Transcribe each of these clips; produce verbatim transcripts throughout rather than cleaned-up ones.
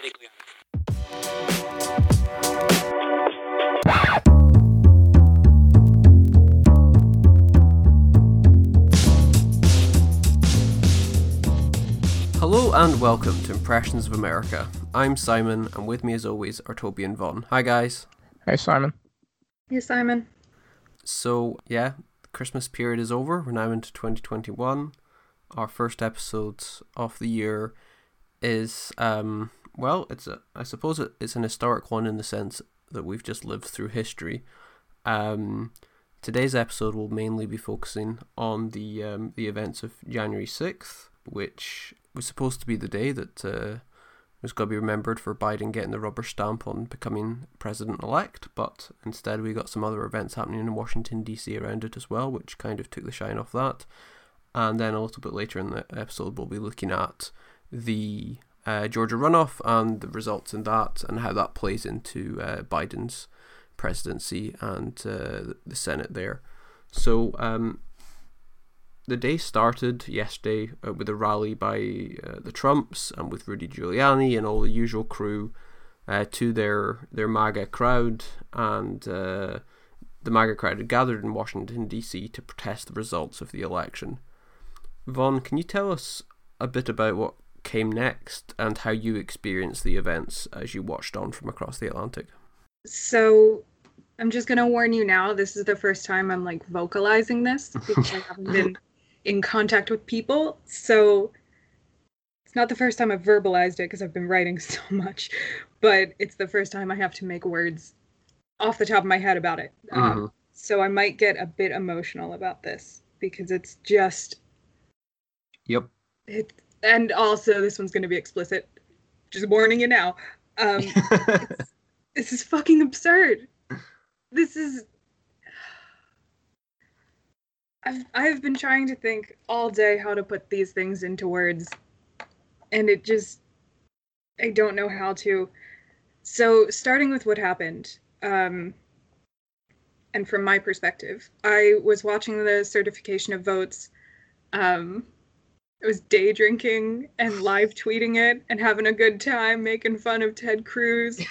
radically honest. Hello and welcome to Impressions of America. I'm Simon, and with me as always are Toby and Vaughn. Hi guys. Hey Simon. Hey Simon. So yeah, the Christmas period is over. We're now into twenty twenty-one. Our first episode of the year is, um, well, it's a, I suppose it's an historic one in the sense that we've just lived through history. Um, today's episode will mainly be focusing on the um, the events of January sixth, which was supposed to be the day that uh, was going to be remembered for Biden getting the rubber stamp on becoming president-elect, but instead we got some other events happening in Washington D C around it as well, which kind of took the shine off that. And then a little bit later in the episode, we'll be looking at the uh, Georgia runoff and the results in that and how that plays into uh, Biden's presidency and uh, the Senate there. So um, the day started yesterday uh, with a rally by uh, the Trumps and with Rudy Giuliani and all the usual crew uh, to their, their MAGA crowd. And uh, the MAGA crowd had gathered in Washington D C to protest the results of the election. Vaughn, can you tell us a bit about what came next and how you experienced the events as you watched on from across the Atlantic? So I'm just going to warn you now, this is the first time I'm like vocalizing this because I haven't been in contact with people. So it's not the first time I've verbalized it because I've been writing so much, but it's the first time I have to make words off the top of my head about it. Mm-hmm. Um, so I might get a bit emotional about this because it's just... Yep. It, and also, this one's going to be explicit. Just warning you now. Um, it's, this is fucking absurd. This is... I've I've been trying to think all day how to put these things into words. And it just... I don't know how to. So, starting with what happened. Um, and from my perspective, I was watching the certification of votes... Um, I was day drinking and live tweeting it and having a good time making fun of Ted Cruz.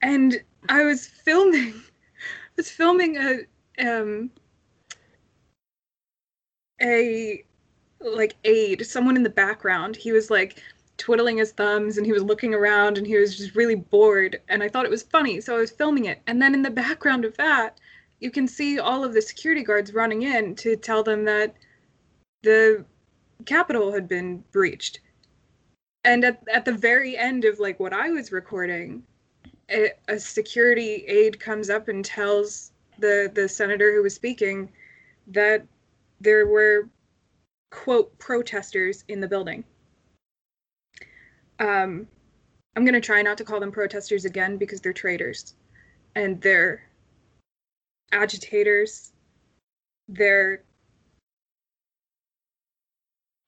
And I was filming, I was filming a, um, a, like, aide, someone in the background. He was, like, twiddling his thumbs and he was looking around and he was just really bored. And I thought it was funny, so I was filming it. And then in the background of that, you can see all of the security guards running in to tell them that the Capitol had been breached. And at, at the very end of, like, what I was recording, a, a security aide comes up and tells the, the senator who was speaking that there were, quote, protesters in the building. Um, I'm going to try not to call them protesters again because they're traitors. And they're agitators. They're...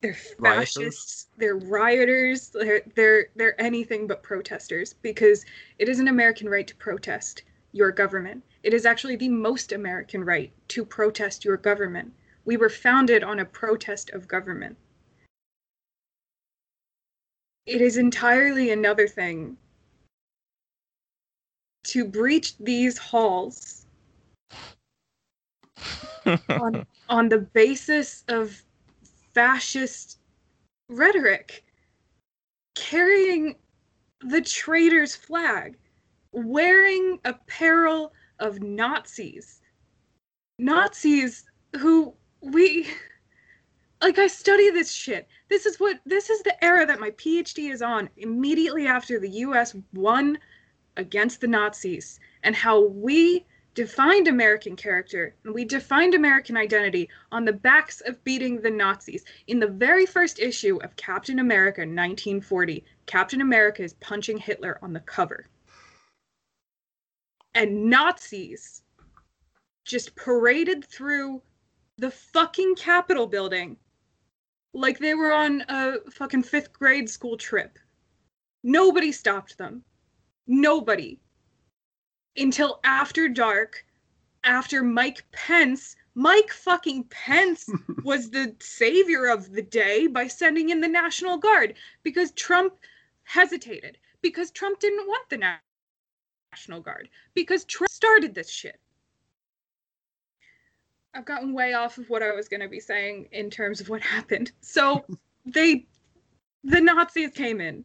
They're fascists, rioters. They're rioters, they're, they're they're anything but protesters, because it is an American right to protest your government. It is actually the most American right to protest your government. We were founded on a protest of government. It is entirely another thing to breach these halls on, on the basis of fascist rhetoric, carrying the traitor's flag, wearing apparel of Nazis. Nazis who we, like, I study this shit. This is what, this is the era that my PhD is on, immediately after the U S won against the Nazis, and how we defined American character, and we defined American identity on the backs of beating the Nazis. In the very first issue of Captain America nineteen forty, Captain America is punching Hitler on the cover. And Nazis just paraded through the fucking Capitol building like they were on a fucking fifth grade school trip. Nobody stopped them. Nobody. Until after dark, after Mike Pence, Mike fucking Pence was the savior of the day by sending in the National Guard, because Trump hesitated because Trump didn't want the National Guard, because Trump started this shit. I've gotten way off of what I was going to be saying in terms of what happened. So they, the Nazis came in,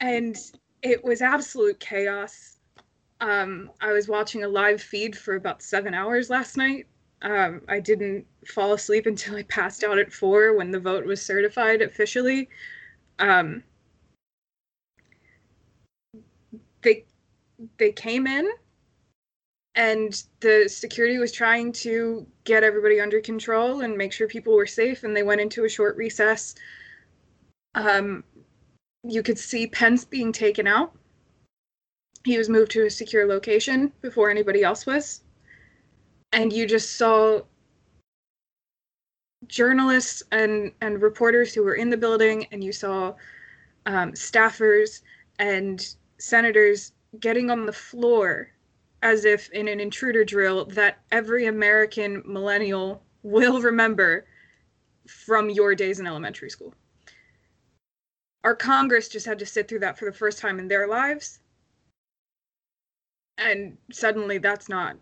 and it was absolute chaos. Um, I was watching a live feed for about seven hours last night. Um, I didn't fall asleep until I passed out at four when the vote was certified officially. Um, they they came in, and the security was trying to get everybody under control and make sure people were safe, and they went into a short recess. Um, you could see Pence being taken out. He was moved to a secure location before anybody else was. And you just saw journalists and, and reporters who were in the building, and you saw um, staffers and senators getting on the floor as if in an intruder drill that every American millennial will remember from your days in elementary school. Our Congress just had to sit through that for the first time in their lives. And suddenly that's not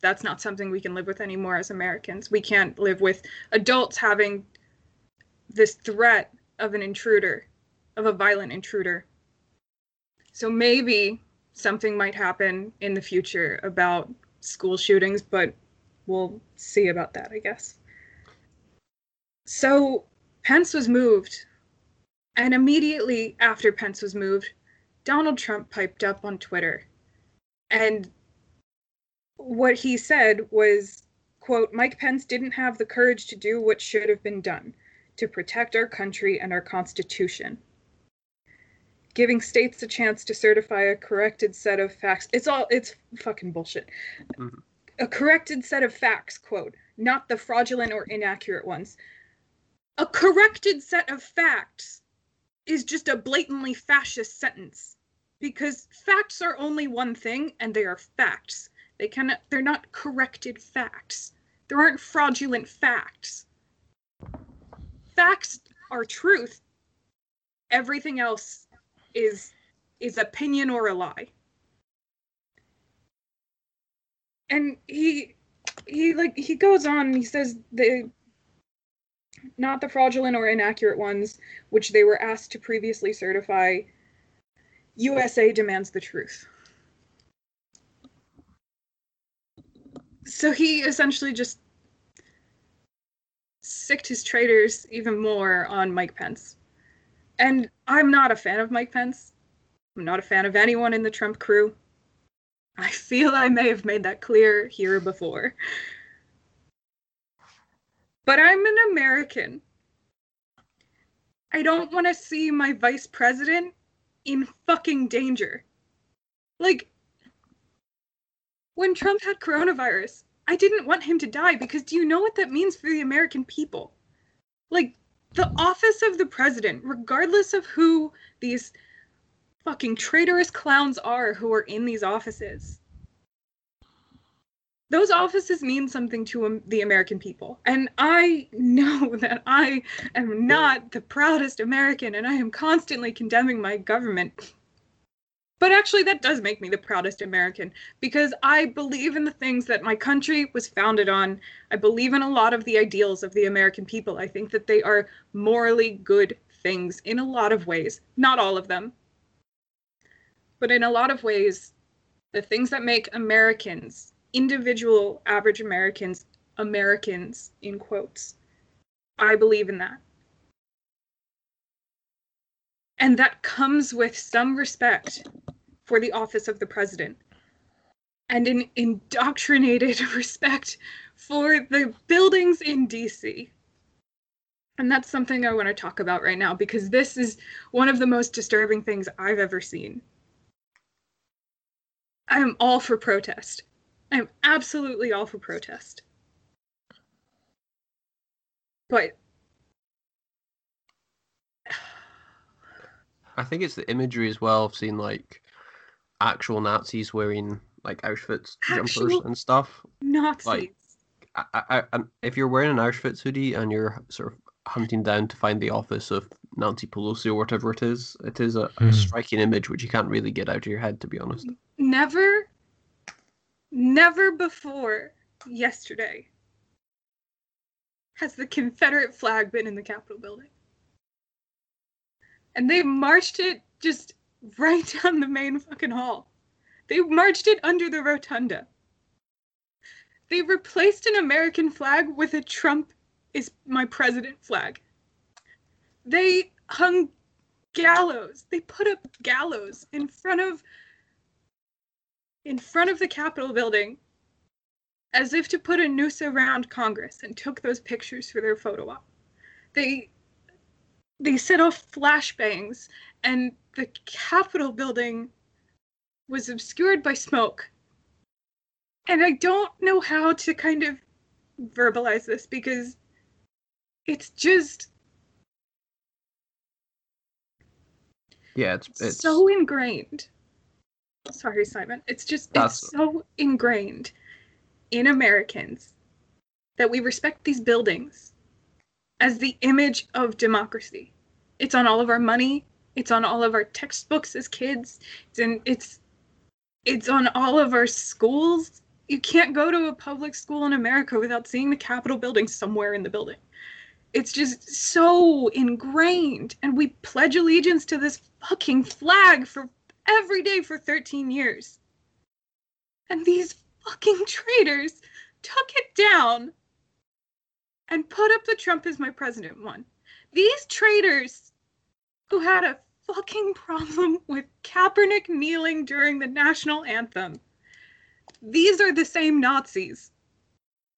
That's not something we can live with anymore as Americans. We can't live with adults having this threat of an intruder, of a violent intruder. So maybe something might happen in the future about school shootings, but we'll see about that, I guess. So Pence was moved, and immediately after Pence was moved, Donald Trump piped up on Twitter, and what he said was, quote, "Mike Pence didn't have the courage to do what should have been done, to protect our country and our Constitution. Giving states a chance to certify a corrected set of facts." It's all, it's fucking bullshit. Mm-hmm. "A corrected set of facts," quote, "not the fraudulent or inaccurate ones." A corrected set of facts is just a blatantly fascist sentence, because facts are only one thing, and they are facts. They cannot, they're not corrected facts. There aren't fraudulent facts. Facts are truth. Everything else is is opinion or a lie. And he he like he goes on, he says the not the fraudulent or inaccurate ones, which they were asked to previously certify. U S A demands the truth. So he essentially just sicked his traitors even more on Mike Pence. And I'm not a fan of Mike Pence. I'm not a fan of anyone in the Trump crew. I feel I may have made that clear here before. But I'm an American. I don't want to see my vice president in fucking danger. Like, when Trump had coronavirus, I didn't want him to die, because do you know what that means for the American people? Like, the office of the president, regardless of who these fucking traitorous clowns are who are in these offices, those offices mean something to um, the American people. And I know that I am not the proudest American, and I am constantly condemning my government. But actually, that does make me the proudest American, because I believe in the things that my country was founded on. I believe in a lot of the ideals of the American people. I think that they are morally good things in a lot of ways. Not all of them. But in a lot of ways, the things that make Americans, individual average Americans, Americans, in quotes, I believe in that. And that comes with some respect for the office of the president and an indoctrinated respect for the buildings in D C. And that's something I want to talk about right now, because this is one of the most disturbing things I've ever seen. I am all for protest. I am absolutely all for protest. But I think it's the imagery as well. I've seen, like, actual Nazis wearing, like, Auschwitz actual jumpers and stuff. Nazis. Like, I, I, I, if you're wearing an Auschwitz hoodie and you're sort of hunting down to find the office of Nancy Pelosi or whatever it is. It is a, mm. a striking image which you can't really get out of your head, to be honest. Never, never before yesterday has the Confederate flag been in the Capitol building. And they marched it just right down the main fucking hall. They marched it under the rotunda. They replaced an American flag with a Trump is my president flag. They hung gallows. They put up gallows in front of in front of the Capitol building as if to put a noose around Congress, and took those pictures for their photo op. They They set off flashbangs, and the Capitol building was obscured by smoke. And I don't know how to kind of verbalize this, because it's just... Yeah, it's, it's... so ingrained. Sorry, Simon. It's just, That's... it's so ingrained in Americans that we respect these buildings as the image of democracy. It's on all of our money. It's on all of our textbooks as kids. It's in, it's, it's on all of our schools. You can't go to a public school in America without seeing the Capitol building somewhere in the building. It's just so ingrained. And we pledge allegiance to this fucking flag for every day for thirteen years. And these fucking traitors took it down and put up the Trump is my president one. These traitors who had a fucking problem with Kaepernick kneeling during the national anthem. These are the same Nazis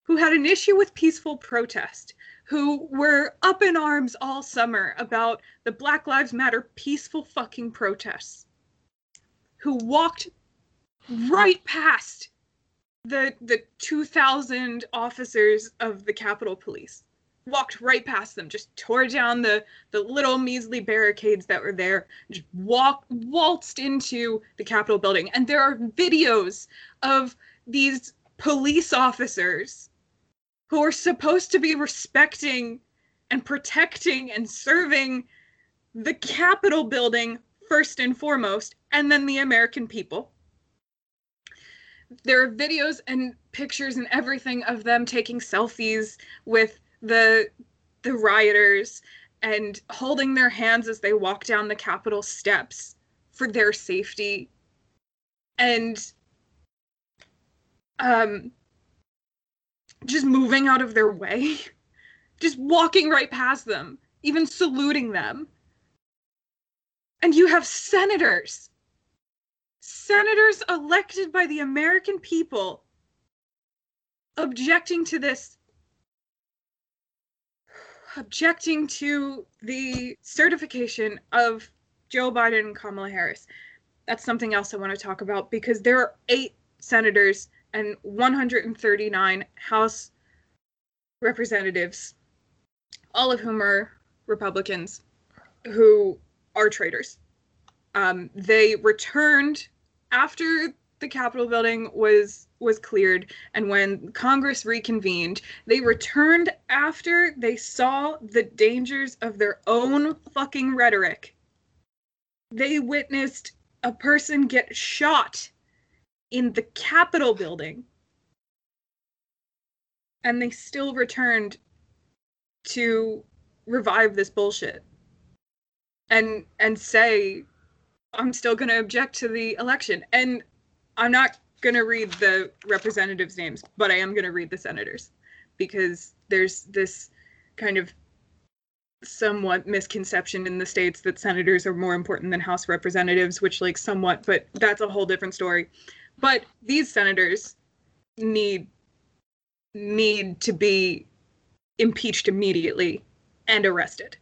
who had an issue with peaceful protest, who were up in arms all summer about the Black Lives Matter peaceful fucking protests, who walked right past The the two thousand officers of the Capitol Police, walked right past them, just tore down the, the little measly barricades that were there, just walked, waltzed into the Capitol building. And there are videos of these police officers who are supposed to be respecting and protecting and serving the Capitol building first and foremost, and then the American people. There are videos and pictures and everything of them taking selfies with the the rioters and holding their hands as they walk down the Capitol steps for their safety. And um, just moving out of their way. Just walking right past them. Even saluting them. And you have senators. Senators elected by the American people objecting to this, objecting to the certification of Joe Biden and Kamala Harris. That's something else I want to talk about, because there are eight senators and one hundred thirty-nine House representatives, all of whom are Republicans, who are traitors. Um, they returned after the Capitol building was was cleared, and when Congress reconvened, they returned after they saw the dangers of their own fucking rhetoric. They witnessed a person get shot in the Capitol building, and they still returned to revive this bullshit and and say, I'm still going to object to the election. And I'm not going to read the representatives' names, but I am going to read the senators, because there's this kind of somewhat misconception in the states that senators are more important than House representatives, which like somewhat, but that's a whole different story. But these senators need need to be impeached immediately and arrested.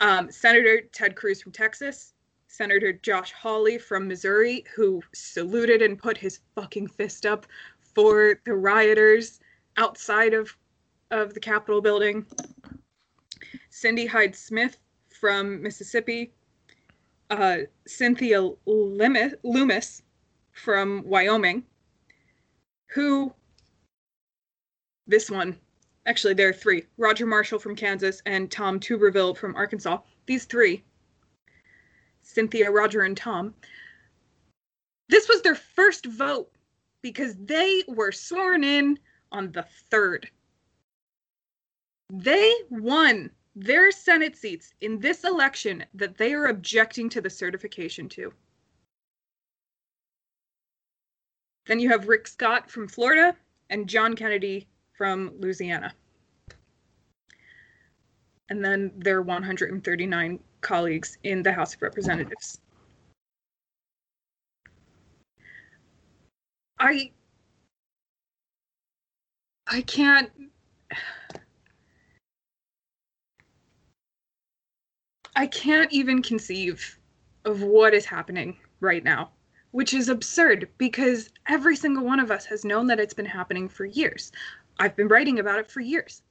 Um, Senator Ted Cruz from Texas, Senator Josh Hawley from Missouri, who saluted and put his fucking fist up for the rioters outside of, of the Capitol building. Cindy Hyde-Smith from Mississippi. Uh, Cynthia Loomis from Wyoming. Who, this one, actually there are three. Roger Marshall from Kansas and Tom Tuberville from Arkansas. These three, Cynthia, Roger, and Tom, this was their first vote because they were sworn in on the third. They won their Senate seats in this election that they are objecting to the certification to. Then you have Rick Scott from Florida and John Kennedy from Louisiana. And then their one hundred thirty-nine colleagues in the House of Representatives. I, I can't. I can't even conceive of what is happening right now, which is absurd because every single one of us has known that it's been happening for years. I've been writing about it for years.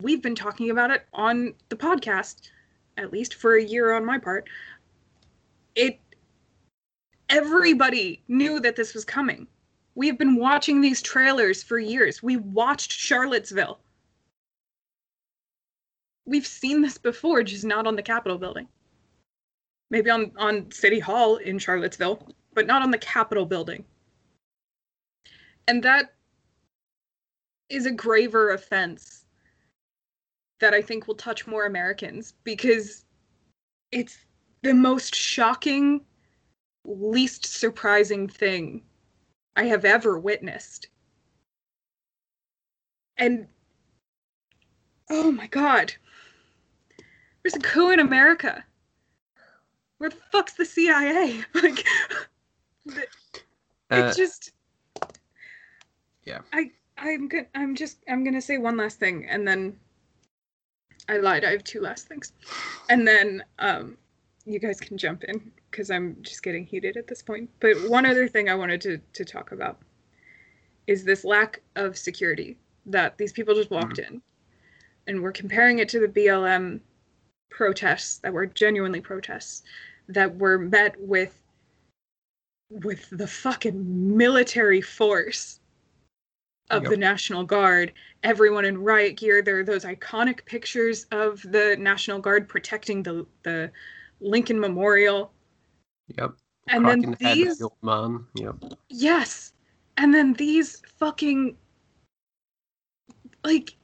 We've been talking about it on the podcast, at least for a year on my part. It, everybody knew that this was coming. We have been watching these trailers for years. We watched Charlottesville. We've seen this before, just not on the Capitol building. Maybe on, on City Hall in Charlottesville, but not on the Capitol building. And that is a graver offense that I think will touch more Americans because it's the most shocking, least surprising thing I have ever witnessed. And, oh my God, there's a coup in America. Where the fuck's the C I A? Like, the, uh, it just, yeah. I, I'm good. I'm just, I'm going to say one last thing and then I lied. I have two last things. And then um, you guys can jump in because I'm just getting heated at this point. But one other thing I wanted to, to talk about is this lack of security that these people just walked mm. in. And we're comparing it to the B L M protests that were genuinely protests that were met with with the fucking military force of yep. the National Guard, everyone in riot gear. There are those iconic pictures of the National Guard protecting the the Lincoln Memorial. Yep. And Cracking then the these... Old man. Yep. Yes. And then these fucking... Like...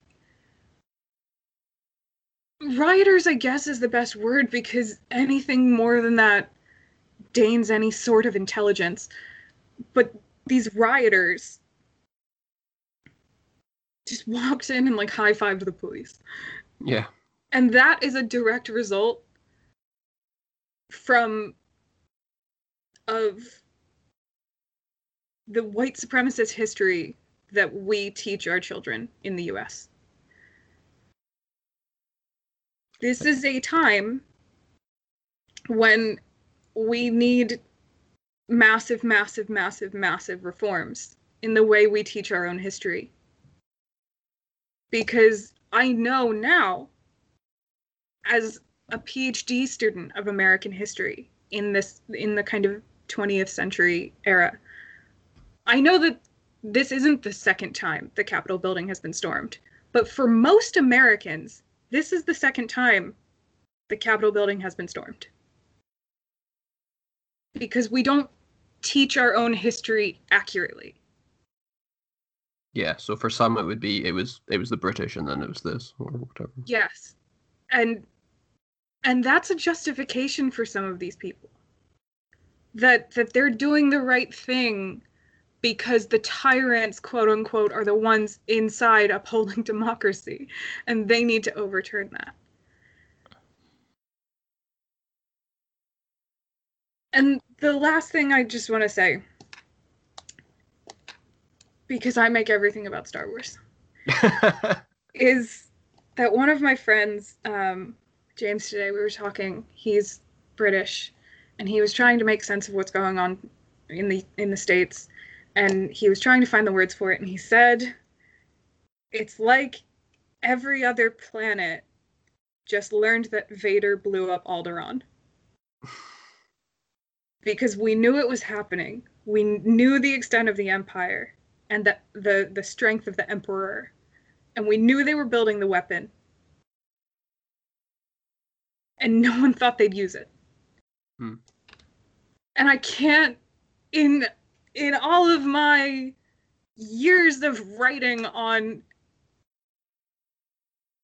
Rioters, I guess, is the best word because anything more than that deigns any sort of intelligence. But these rioters... just walked in and, like, high-fived the police. Yeah. And that is a direct result from, of the white supremacist history that we teach our children in the U S. This is a time when we need massive, massive, massive, massive reforms in the way we teach our own history. Because I know now, as a PhD student of American history in this in the kind of twentieth century era, I know that this isn't the second time the Capitol building has been stormed. But for most Americans, this is the second time the Capitol building has been stormed. Because we don't teach our own history accurately. Yeah, so for some it would be, it was it was the British and then it was this, or whatever. Yes, and and that's a justification for some of these people. That that they're doing the right thing because the tyrants, quote unquote, are the ones inside upholding democracy, and they need to overturn that. And the last thing I just want to say, because I make everything about Star Wars, is that one of my friends, um, James, today we were talking, he's British, and he was trying to make sense of what's going on in the in the States, and he was trying to find the words for it, and he said, it's like every other planet just learned that Vader blew up Alderaan. Because we knew it was happening. We knew the extent of the Empire. And the, the the strength of the Emperor. And we knew they were building the weapon. and no one thought they'd use it. Hmm. And I can't, in in all of my years of writing on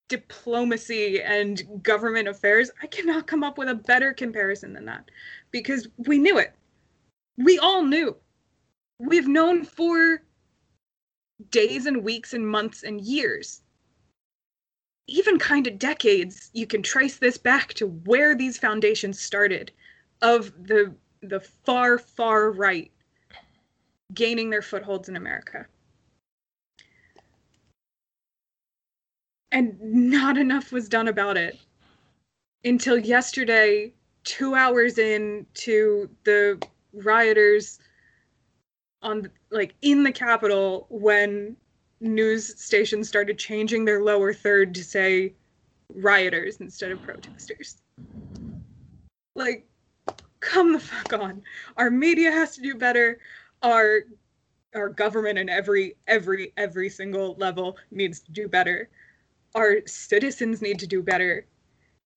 diplomacy and government affairs, I cannot come up with a better comparison than that, because we knew it. We all knew. We've known for days and weeks and months and years, even kind of decades. You can trace this back to where these foundations started of the the far, far right gaining their footholds in America. And not enough was done about it until yesterday, two hours into the rioters on like in the Capitol, when news stations started changing their lower third to say rioters instead of protesters. Like, come the fuck on. Our media has to do better. Our our government in every every every single level needs to do better. Our citizens need to do better.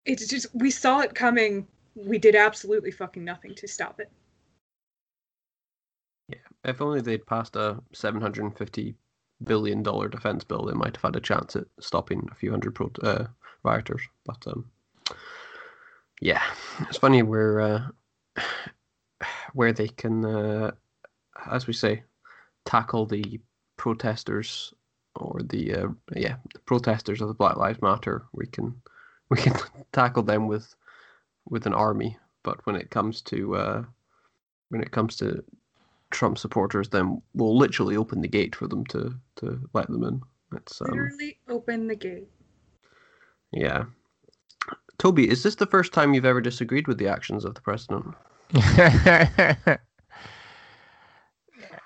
It's just, we saw it coming. We did absolutely fucking nothing to stop it. Yeah, if only they'd passed a seven hundred fifty billion dollars defense bill, they might have had a chance at stopping a few hundred pro- uh, rioters. But um, yeah, it's funny where uh, where they can, uh, as we say, tackle the protesters or the uh, yeah the protesters of the Black Lives Matter. We can we can tackle them with with an army. But when it comes to uh, when it comes to Trump supporters, then we'll literally open the gate for them to, to let them in. It's, um, literally open the gate. Yeah. Toby, is this the first time you've ever disagreed with the actions of the president?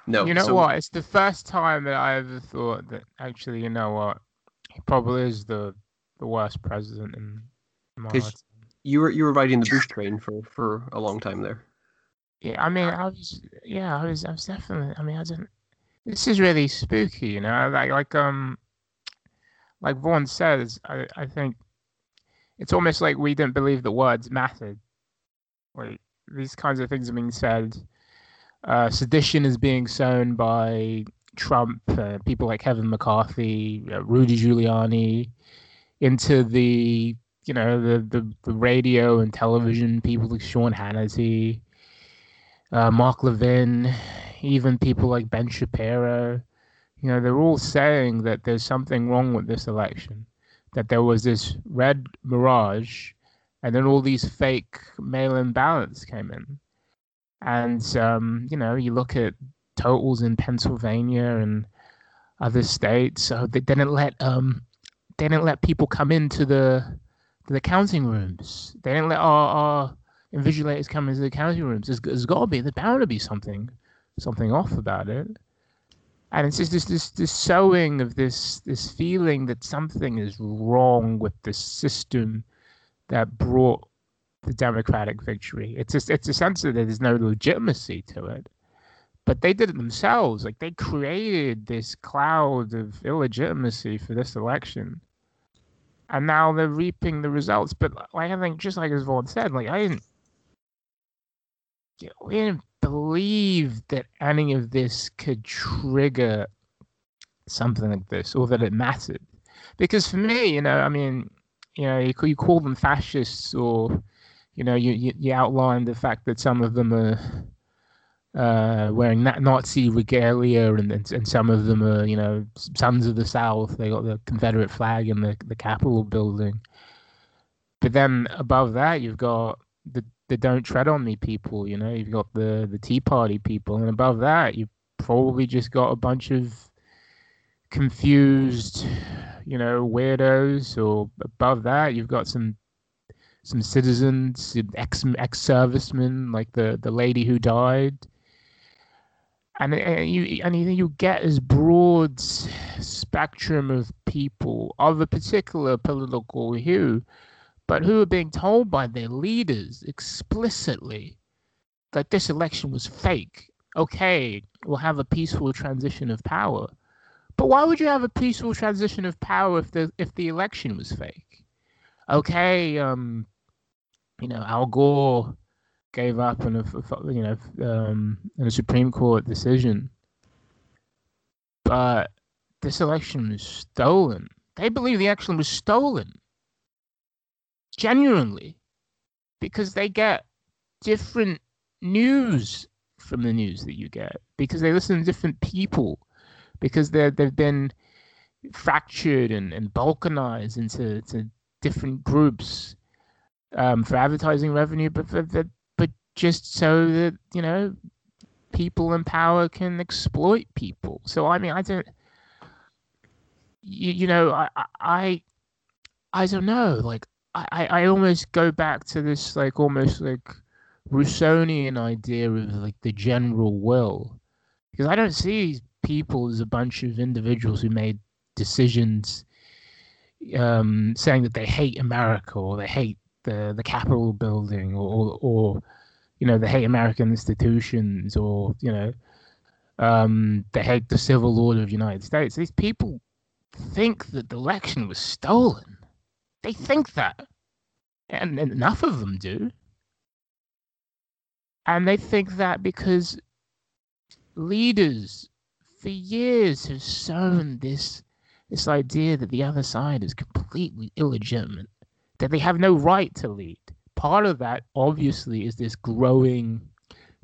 No. You know so... what? It's the first time that I ever thought that, actually, you know what? He probably is the, the worst president in my life. You were, you were riding the Bush train for, for a long time there. Yeah, I mean, I was, yeah, I was, I was definitely, I mean, I didn't, this is really spooky, you know, like, like, um, like Vaughan says, I, I think it's almost like we didn't believe the words mattered. Like, these kinds of things are being said, uh, sedition is being sown by Trump, uh, people like Kevin McCarthy, uh, Rudy Giuliani, into the, you know, the, the, the radio and television people like Sean Hannity, Uh, Mark Levin, even people like Ben Shapiro. You know, they're all saying that there's something wrong with this election, that there was this red mirage, and then all these fake mail-in ballots came in. And, um, you know, you look at totals in Pennsylvania and other states, so they didn't let um, they didn't let people come into the to the counting rooms. They didn't let our... our invigilators come into the counting rooms. There's, there's got to be, there's bound to be something, something off about it. And it's just this, this, this sowing of this, this feeling that something is wrong with the system that brought the Democratic victory. It's just, it's a sense that there's no legitimacy to it. But they did it themselves. Like, they created this cloud of illegitimacy for this election. And now they're reaping the results. But, like, I think, just like as Vaughan said, like, I didn't, we didn't believe that any of this could trigger something like this, or that it mattered. Because for me, you know, I mean, you know, you, you call them fascists, or, you know, you, you, you outline the fact that some of them are uh, wearing Nazi regalia, and, and and some of them are, you know, sons of the South. They got the Confederate flag in the, the Capitol building. But then above that, you've got the the Don't Tread on Me people, you know, you've got the, the Tea Party people, and above that, you've probably just got a bunch of confused, you know, weirdos, or above that, you've got some some citizens, ex, ex-servicemen, like the, the lady who died. And, and you, and you get this broad spectrum of people of a particular political hue, but who are being told by their leaders explicitly that this election was fake. Okay, we'll have a peaceful transition of power. But why would you have a peaceful transition of power if the if the election was fake? Okay, um, you know, Al Gore gave up in a, you know, um, in a Supreme Court decision. But this election was stolen. They believe the election was stolen. Genuinely. Because they get different news from the news that you get. Because they listen to different people. Because they've been fractured and, and balkanized into to different groups um, for advertising revenue. But for the, but just so that, you know, people in power can exploit people. So, I mean, I don't... You, you know, I, I I don't know. Like, I, I almost go back to this, like, almost like Rousseauian idea of, like, the general will. Because I don't see these people as a bunch of individuals who made decisions um, saying that they hate America or they hate the, the Capitol building or, or, or, you know, they hate American institutions or, you know, um, they hate the civil order of the United States. These people think that the election was stolen. They think that, and, and enough of them do. And they think that because leaders for years have sown this this idea that the other side is completely illegitimate, that they have no right to lead. Part of that, obviously, is this growing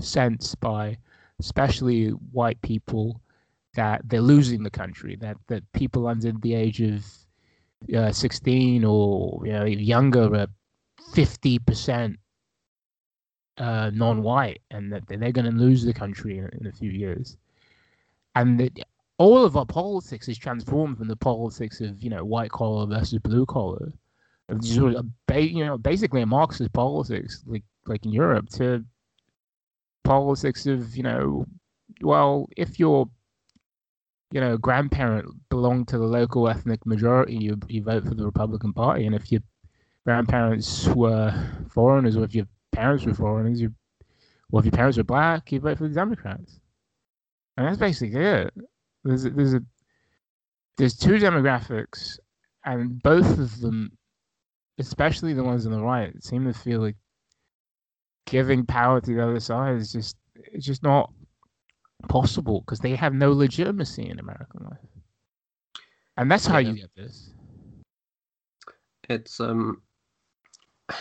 sense by especially white people that they're losing the country, that, that people under the age of uh, sixteen or, you know, younger are fifty percent uh, non-white, and that they're going to lose the country in, in a few years. And that all of our politics is transformed from the politics of, you know, white collar versus blue collar, sort of, you know, basically a Marxist politics, like like in Europe, to politics of, you know, well, if you're you know, grandparent belonged to the local ethnic majority, you you vote for the Republican Party. And if your grandparents were foreigners, or if your parents were foreigners, you, or if your parents were black, you vote for the Democrats. And that's basically it. There's a, there's a there's two demographics, and both of them, especially the ones on the right, seem to feel like giving power to the other side is just it's just not possible, because they have no legitimacy in American life, and that's how yeah. you get this. It's um,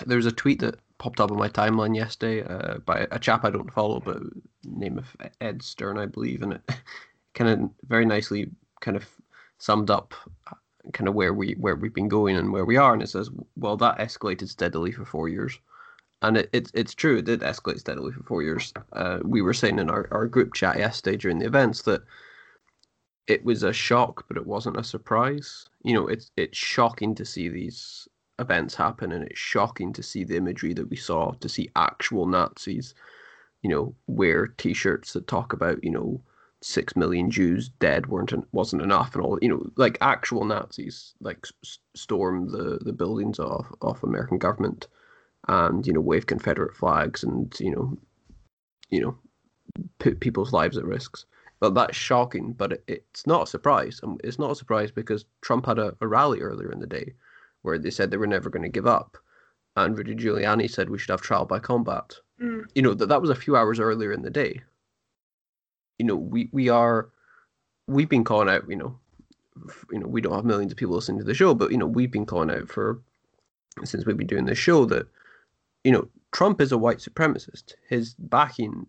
there was a tweet that popped up on my timeline yesterday uh, by a chap I don't follow, but name of Ed Stern, I believe, and it kind of very nicely kind of summed up kind of where we where we've been going and where we are, and it says, well, that escalated steadily for four years. And it, it, it's true, it did escalate steadily for four years. Uh, we were saying in our, our group chat yesterday during the events that it was a shock, but it wasn't a surprise. You know, it's it's shocking to see these events happen, and it's shocking to see the imagery that we saw, to see actual Nazis, you know, wear T-shirts that talk about, you know, six million Jews dead weren't wasn't enough, and all, you know, like actual Nazis, like s- storm the, the buildings of, of American government. And, you know, wave Confederate flags and, you know, you know, put people's lives at risks. But that's shocking, but it, it's not a surprise. And it's not a surprise because Trump had a, a rally earlier in the day where they said they were never going to give up. And Rudy Giuliani said we should have trial by combat. Mm. You know, that that was a few hours earlier in the day. You know, we, we are, we've been calling out, you know, you know, we don't have millions of people listening to the show, but, you know, we've been calling out for, since we've been doing this show, that, you know, Trump is a white supremacist. His backing,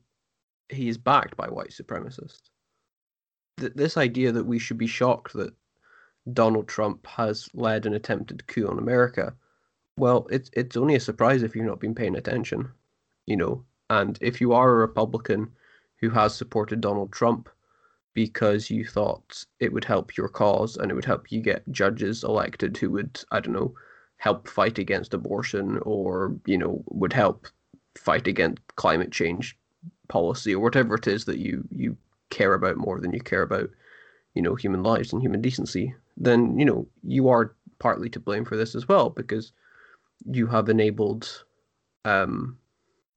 he is backed by white supremacists. Th- this idea that we should be shocked that Donald Trump has led an attempted coup on America, well, it's it's only a surprise if you've not been paying attention, you know. And if you are a Republican who has supported Donald Trump because you thought it would help your cause and it would help you get judges elected who would, I don't know, help fight against abortion or, you know, would help fight against climate change policy or whatever it is that you, you care about more than you care about, you know, human lives and human decency, then, you know, you are partly to blame for this as well, because you have enabled um,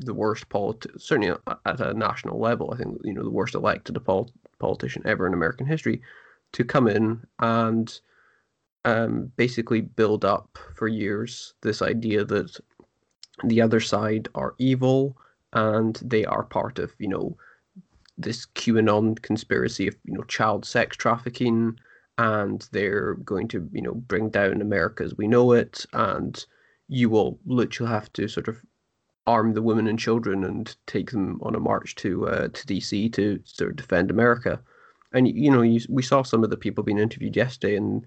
the worst politician, certainly at a national level, I think, you know, the worst elected pol- politician ever in American history to come in and Um, basically build up for years this idea that the other side are evil, and they are part of, you know, this QAnon conspiracy of, you know, child sex trafficking, and they're going to, you know, bring down America as we know it, and you will literally have to sort of arm the women and children and take them on a march to uh, to D C to sort of defend America. And, you know, you, we saw some of the people being interviewed yesterday, and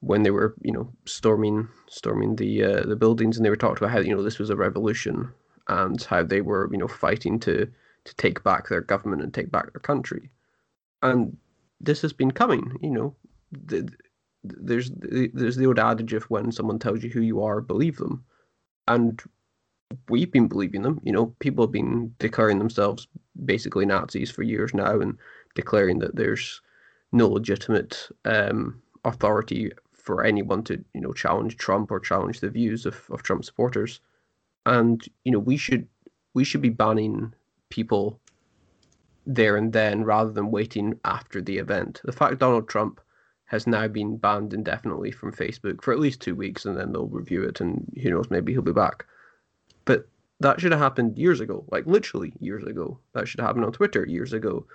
when they were, you know, storming storming the uh, the buildings, and they were talking about how, you know, this was a revolution and how they were, you know, fighting to to take back their government and take back their country. And this has been coming, you know. The, the, there's the, there's the old adage of when someone tells you who you are, believe them. And we've been believing them. You know, people have been declaring themselves basically Nazis for years now, and declaring that there's no legitimate um, authority for anyone to, you know, challenge Trump or challenge the views of, of Trump supporters. And, you know, we should we should be banning people there and then rather than waiting after the event. The fact Donald Trump has now been banned indefinitely from Facebook for at least two weeks, and then they'll review it, and who knows, maybe he'll be back. But that should have happened years ago, like literally years ago. That should have happened on Twitter years ago.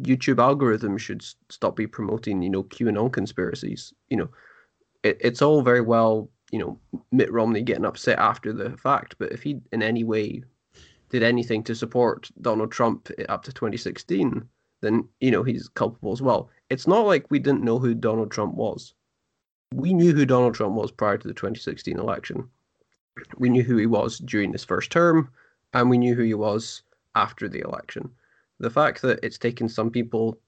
YouTube algorithms should stop be promoting, you know, QAnon conspiracies. You know, it, it's all very well, you know, Mitt Romney getting upset after the fact, but if he in any way did anything to support Donald Trump up to twenty sixteen, then, you know, he's culpable as well. It's not like we didn't know who Donald Trump was. We knew who Donald Trump was prior to the twenty sixteen election. We knew who he was during his first term, and we knew who he was after the election. The fact that it's taken some people,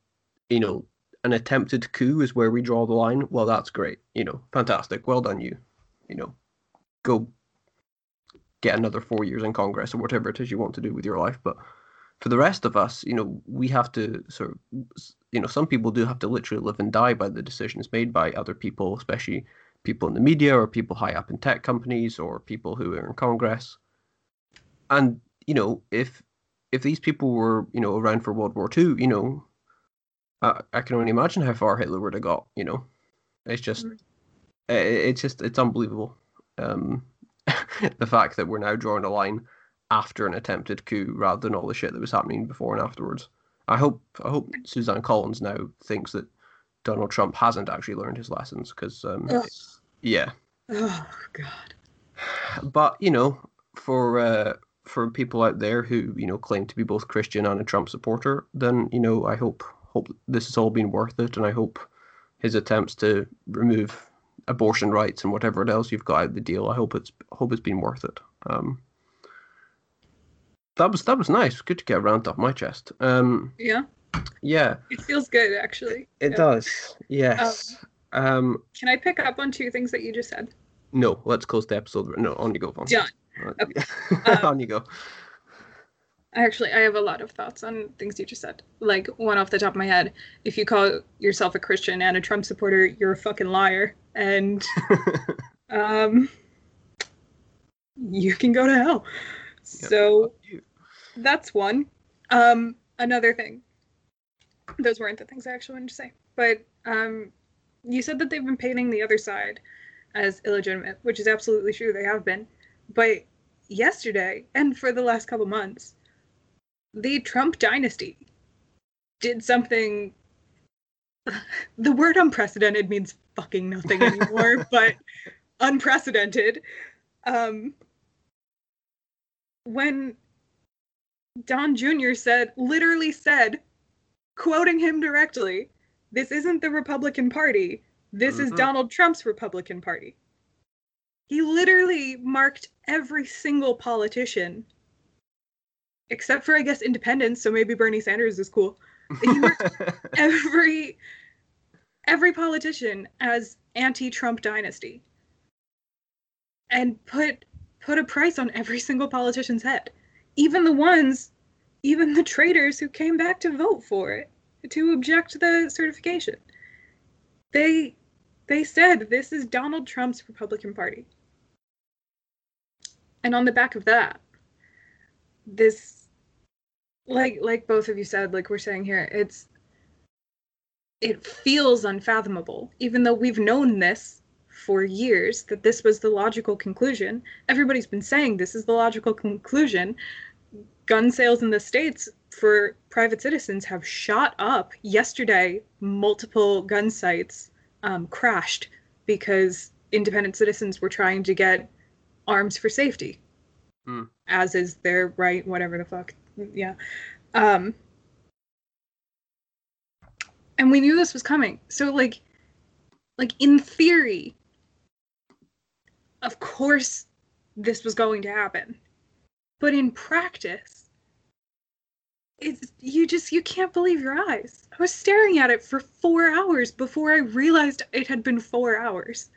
you know, an attempted coup is where we draw the line. Well, that's great. You know, fantastic. Well done, you. You know, go get another four years in Congress or whatever it is you want to do with your life. But for the rest of us, you know, we have to sort of, you know, some people do have to literally live and die by the decisions made by other people, especially people in the media or people high up in tech companies or people who are in Congress. And, you know, if if these people were, you know, around for World War Two, you know, I, I can only imagine how far Hitler would have got, you know. It's just, it's just, it's unbelievable. Um, the fact that we're now drawing a line after an attempted coup rather than all the shit that was happening before and afterwards. I hope, I hope Suzanne Collins now thinks that Donald Trump hasn't actually learned his lessons, because, um, yeah. Oh, God. But, you know, for uh, for people out there who, you know, claim to be both Christian and a Trump supporter, then, you know, I hope hope this has all been worth it, and I hope his attempts to remove abortion rights and whatever else you've got out of the deal, I hope it's hope it's been worth it. Um, that was that was nice. Good to get a rant off my chest. Um, yeah. Yeah, it feels good, actually. It yeah. does. Yes. Um, um, can I pick up on two things that you just said? No, let's close the episode. No, on you go, Vaughn. Done. Okay. um, on you go. Actually, I have a lot of thoughts on things you just said. Like, one off the top of my head, if you call yourself a Christian and a Trump supporter, you're a fucking liar, and um, you can go to hell. Yep. So that's one. Um, another thing. Those weren't the things I actually wanted to say. But um, you said that they've been painting the other side as illegitimate, which is absolutely true. They have been. But yesterday, and for the last couple months, the Trump dynasty did something. The word unprecedented means fucking nothing anymore, but unprecedented. Um, when Don Junior said, literally said, quoting him directly, this isn't the Republican Party. This mm-hmm. is Donald Trump's Republican Party. He literally marked every single politician, except for, I guess, independents, so maybe Bernie Sanders is cool. He marked every, every politician as anti-Trump dynasty and put put a price on every single politician's head, even the ones... even the traitors who came back to vote for it, to object the certification. They they said this is Donald Trump's Republican Party. And on the back of that, this, like like both of you said, like we're saying here, it's it feels unfathomable, even though we've known this for years that this was the logical conclusion. Everybody's been saying this is the logical conclusion. Gun sales in the states for private citizens have shot up. Yesterday, multiple gun sites um, crashed because independent citizens were trying to get arms for safety, mm. as is their right, whatever the fuck. Yeah. Um, and we knew this was coming. So, like, like in theory, of course this was going to happen. But in practice, it's, you just, you can't believe your eyes. I was staring at it for four hours before I realized it had been four hours.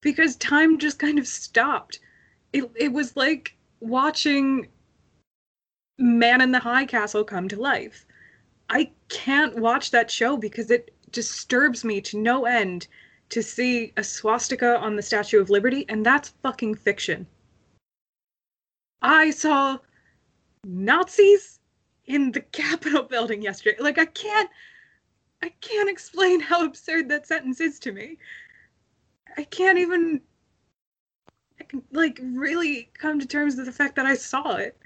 Because time just kind of stopped. It it was like watching Man in the High Castle come to life. I can't watch that show because it disturbs me to no end to see a swastika on the Statue of Liberty, and that's fucking fiction. I saw Nazis in the Capitol building yesterday. Like, I can't, I can't explain how absurd that sentence is to me. I can't even, I can, like, really come to terms with the fact that I saw it.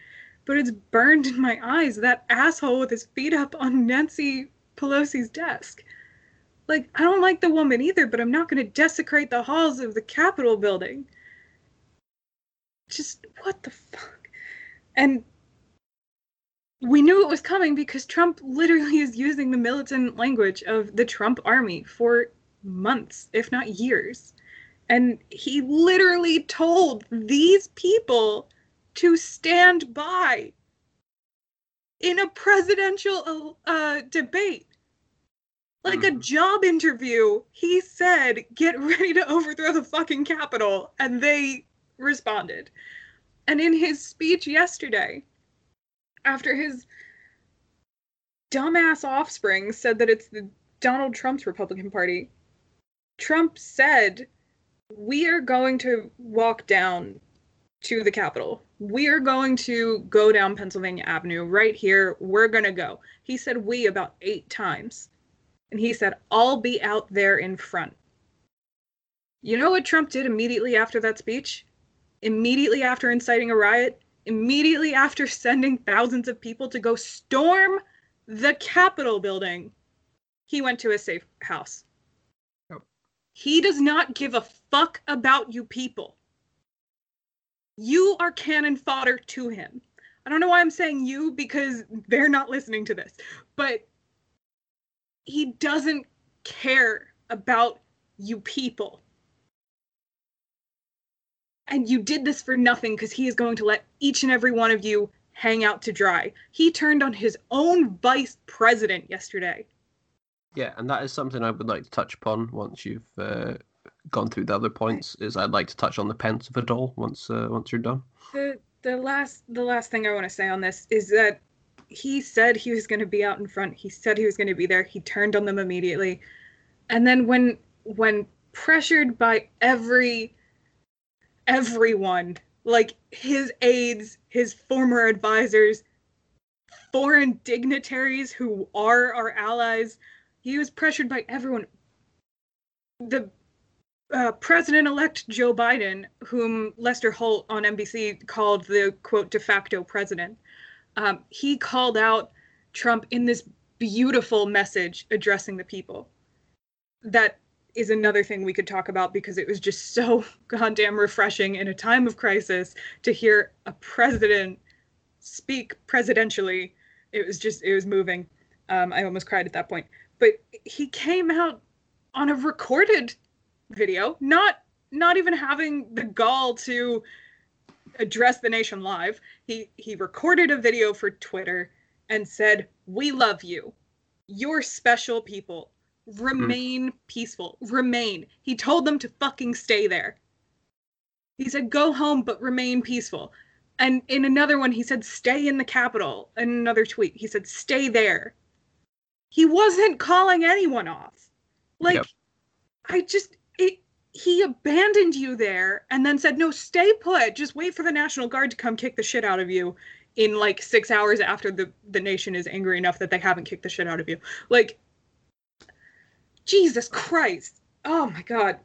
But it's burned in my eyes, that asshole with his feet up on Nancy Pelosi's desk. Like, I don't like the woman either, but I'm not going to desecrate the halls of the Capitol building. Just, what the fuck? And we knew it was coming because Trump literally is using the militant language of the Trump army for months, if not years. And he literally told these people to stand by in a presidential uh, debate. Like mm. a job interview, he said, get ready to overthrow the fucking Capitol. And they responded. And in his speech yesterday, after his dumbass offspring said that it's the Donald Trump's Republican Party, Trump said, we are going to walk down to the Capitol. We are going to go down Pennsylvania Avenue right here. We're going to go. He said we about eight times. And he said, I'll be out there in front. You know what Trump did immediately after that speech? Immediately after inciting a riot? Immediately after sending thousands of people to go storm the Capitol building? He went to a safe house. Oh. He does not give a fuck about you people. You are cannon fodder to him. I don't know why I'm saying you, because they're not listening to this. But he doesn't care about you people. And you did this for nothing, because he is going to let each and every one of you hang out to dry. He turned on his own vice president yesterday. Yeah, and that is something I would like to touch upon once you've uh, gone through the other points. Is I'd like to touch on the Pence of it all once uh, once you're done. The the last the last thing I want to say on this is that he said he was going to be out in front. He said he was going to be there. He turned on them immediately, and then when when pressured by every everyone, like his aides, his former advisors, foreign dignitaries who are our allies. He was pressured by everyone. The uh, president-elect Joe Biden, whom Lester Holt on N B C called the, quote, de facto president, um, he called out Trump in this beautiful message addressing the people. That is another thing we could talk about, because it was just so goddamn refreshing in a time of crisis to hear a president speak presidentially. It was just, it was moving. Um, I almost cried at that point. But he came out on a recorded video, not not even having the gall to address the nation live. He he recorded a video for Twitter and said, we love you. You're special people. Remain mm-hmm. peaceful. Remain. He told them to fucking stay there. He said, go home, but remain peaceful. And in another one, he said, stay in the Capitol. In another tweet, he said, stay there. He wasn't calling anyone off. Like, yep. I just, it, he abandoned you there and then said, no, stay put. Just wait for the National Guard to come kick the shit out of you in, like, six hours after the, the nation is angry enough that they haven't kicked the shit out of you. Like, Jesus Christ. Oh, my God.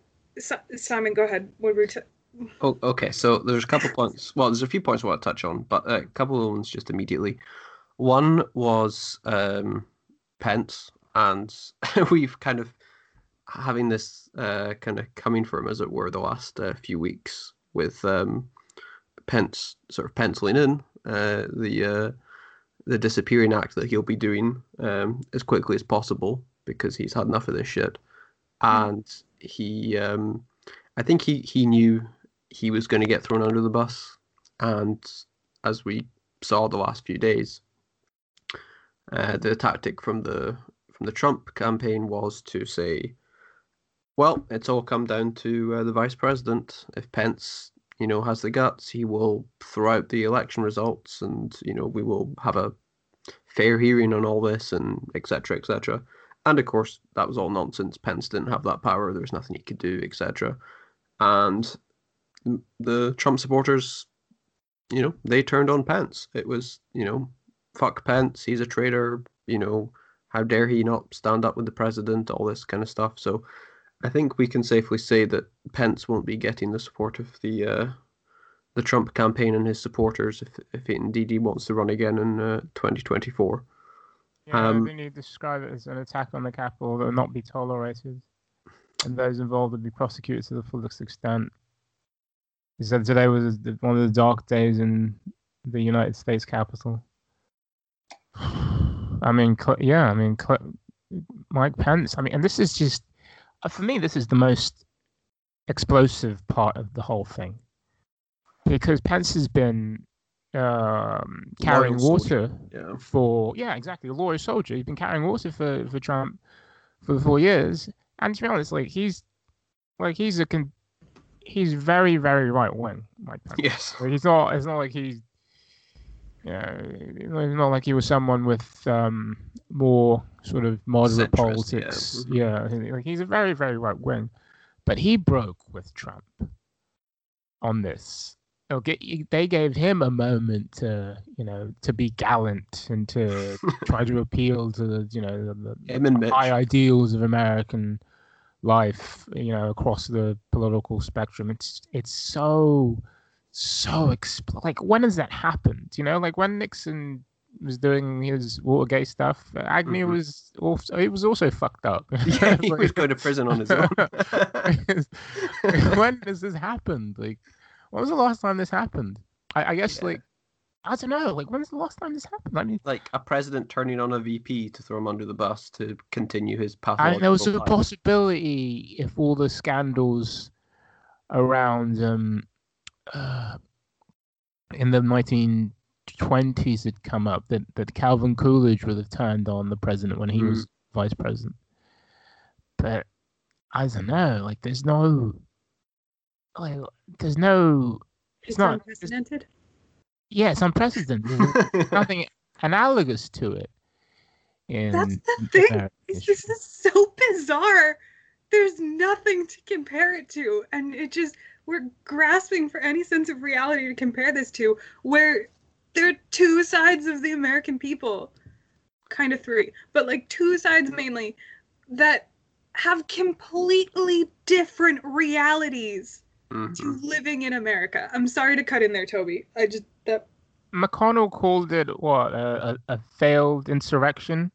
Simon, go ahead. What were we t- oh, okay, so there's a couple points. Well, there's a few points I want to touch on, but a couple of ones just immediately. One was um, Pence, and we've kind of having this uh, kind of coming for him, as it were, the last uh, few weeks with um, Pence sort of penciling in uh, the uh, the disappearing act that he'll be doing um, as quickly as possible because he's had enough of this shit. And he, um, I think he, he knew he was going to get thrown under the bus. And as we saw the last few days, uh, the tactic from the from the Trump campaign was to say, well, it's all come down to uh, the vice president. If Pence, you know, has the guts, he will throw out the election results and, you know, we will have a fair hearing on all this and et cetera, et cetera. And, of course, that was all nonsense. Pence didn't have that power. There was nothing he could do, et cetera. And the Trump supporters, you know, they turned on Pence. It was, you know, fuck Pence. He's a traitor. You know, how dare he not stand up with the president, all this kind of stuff. So I think we can safely say that Pence won't be getting the support of the uh, the Trump campaign and his supporters if, if indeed he wants to run again in uh, twenty twenty-four. Yeah, um, I think you describe it as an attack on the Capitol that will not be tolerated, and those involved will be prosecuted to the fullest extent. He said today was one of the dark days in the United States Capitol. I mean, cl- yeah, I mean, cl- Mike Pence. I mean, and this is just, for me, this is the most explosive part of the whole thing, because Pence has been Um, carrying water yeah. for yeah exactly a loyal soldier. He's been carrying water for, for Trump for four years, and to be honest, like he's like he's a con- he's very very right wing. Like yes, like, he's not. It's not like he's you know, it's not like he was someone with um, more sort of moderate centrist politics. Yeah, yeah like, he's a very very right wing, but he broke with Trump on this. Get, they gave him a moment to, you know, to be gallant and to try to appeal to the, you know, the, the high ideals of American life, you know, across the political spectrum. It's it's so so expl- like when has that happened? You know, like when Nixon was doing his Watergate stuff, Agnew mm-hmm. was also, he was also fucked up. Yeah, he like, was going to prison on his own. When has this happened? Like. When was the last time this happened? I, I guess, yeah. like, I don't know. Like, when was the last time this happened? I mean, like a president turning on a V P to throw him under the bus to continue his pathological. And there was a possibility if all the scandals around um, uh, in the nineteen twenties had come up that, that Calvin Coolidge would have turned on the president when he mm. was vice president. But I don't know. Like, there's no. Like, there's no it's, it's not unprecedented it's, yeah it's unprecedented there's nothing analogous to it in, that's the thing it's, this is so bizarre there's nothing to compare it to and it just we're grasping for any sense of reality to compare this to where there are two sides of the American people kind of three but like two sides mainly that have completely different realities Mm-hmm. to living in America. I'm sorry to cut in there, Toby. I just that McConnell called it what a, a failed insurrection.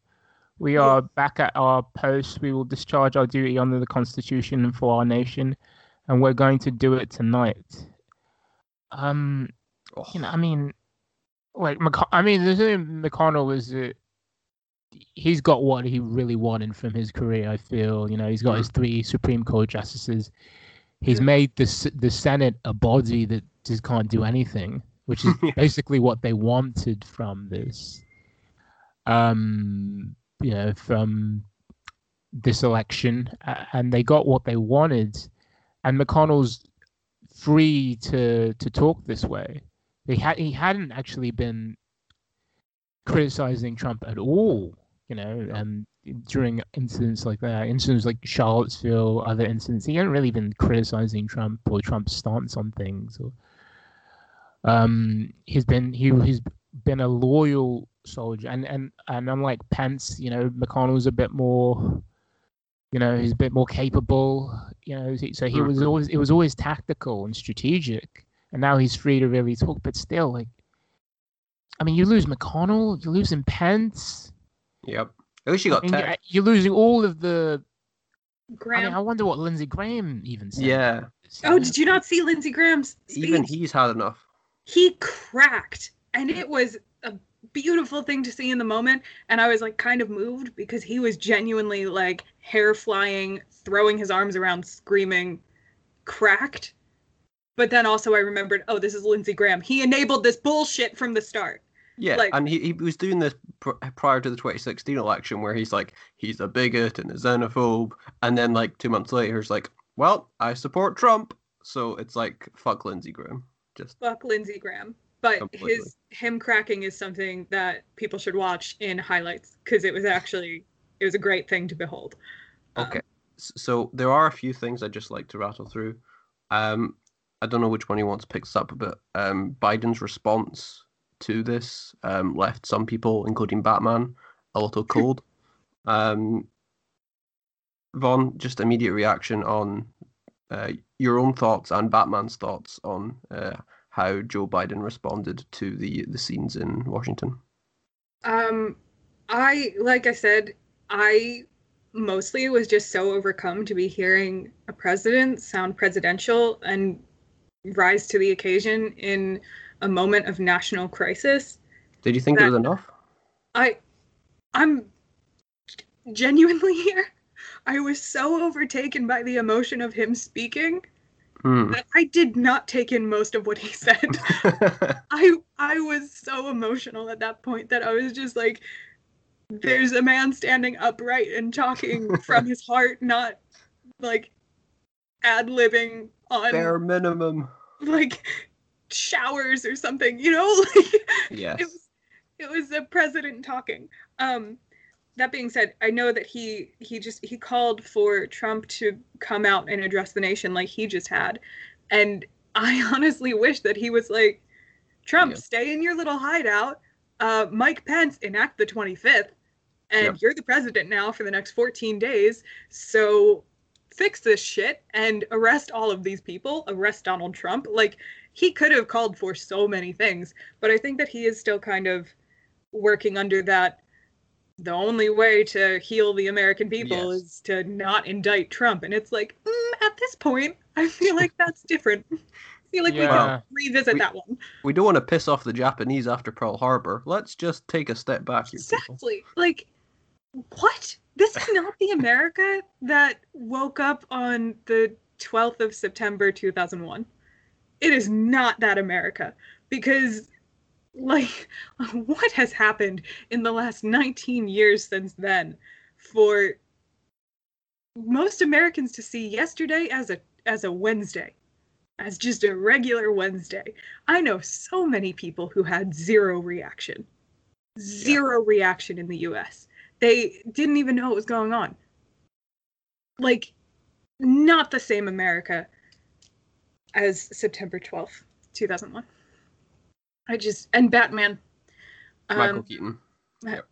We are yeah. back at our post. We will discharge our duty under the Constitution and for our nation, and we're going to do it tonight. Um, oh. you know, I mean, like McC- I mean, the thing McConnell is uh, he's got what he really wanted from his career. I feel you know he's got mm-hmm. his three Supreme Court justices. He's made the the Senate a body that just can't do anything, which is basically what they wanted from this, um, you know, from this election, uh, and they got what they wanted. And McConnell's free to to talk this way. He had he hadn't actually been criticizing Trump at all, you know, and. During incidents like that, incidents like Charlottesville, other incidents, he hadn't really been criticizing Trump or Trump's stance on things. Or, um, he's been he he's been a loyal soldier, and and and unlike Pence, you know, McConnell's a bit more you know, he's a bit more capable, you know, so he was always, it was always tactical and strategic, and now he's free to really talk. But still, like, I mean, you lose McConnell, you're losing Pence. Yep. At least you got I mean, Ted. You're losing all of the... Graham. I mean, I wonder what Lindsey Graham even said. Yeah. Oh, did you not see Lindsey Graham's speech? Even he's had enough. He cracked, and it was a beautiful thing to see in the moment, and I was, like, kind of moved because he was genuinely, like, hair flying, throwing his arms around, screaming, cracked. But then also I remembered, oh, this is Lindsey Graham. He enabled this bullshit from the start. Yeah, like, and he, he was doing this pr- prior to the twenty sixteen election where he's like, he's a bigot and a xenophobe. And then, like, two months later, he's like, well, I support Trump. So it's like, fuck Lindsey Graham. Just fuck Lindsey Graham. But completely. his him cracking is something that people should watch in highlights because it was actually, it was a great thing to behold. Okay, um, so there are a few things I'd just like to rattle through. Um, I don't know which one he wants to pick up a bit. Um, Biden's response to this um, left some people, including Batman, a little cold. um, Vaughn, just immediate reaction on uh, your own thoughts and Batman's thoughts on uh, how Joe Biden responded to the the scenes in Washington. Um, I like I said, I mostly was just so overcome to be hearing a president sound presidential and rise to the occasion in a moment of national crisis. Did you think that, that was enough? I, I'm genuinely here. I was so overtaken by the emotion of him speaking mm. that I did not take in most of what he said. I, I was so emotional at that point that I was just like, there's a man standing upright and talking from his heart, not like ad-libbing on bare minimum. Like, showers or something, you know, like yes. it was it was the president talking. Um that being said, I know that he he just he called for Trump to come out and address the nation like he just had, and I honestly wish that he was like, Trump, yeah. stay in your little hideout, uh Mike Pence, enact the twenty-fifth, and yep. you're the president now for the next fourteen days, so fix this shit and arrest all of these people, arrest Donald Trump. Like, he could have called for so many things, but I think that he is still kind of working under that. The only way to heal the American people yes. is to not indict Trump. And it's like, mm, at this point, I feel like that's different. I feel like yeah. we can revisit we, that one. We don't want to piss off the Japanese after Pearl Harbor. Let's just take a step back here. Exactly. People. Like, what? This is not the America that woke up on the twelfth of September, two thousand one. It is not that America, because, like, what has happened in the last nineteen years since then for most Americans to see yesterday as a as a Wednesday, as just a regular Wednesday? I know so many people who had zero reaction, zero yeah. reaction in the U S. They didn't even know what was going on. Like, not the same America as September twelfth, two thousand one. I just, and Batman. Um, Michael Keaton. Yep.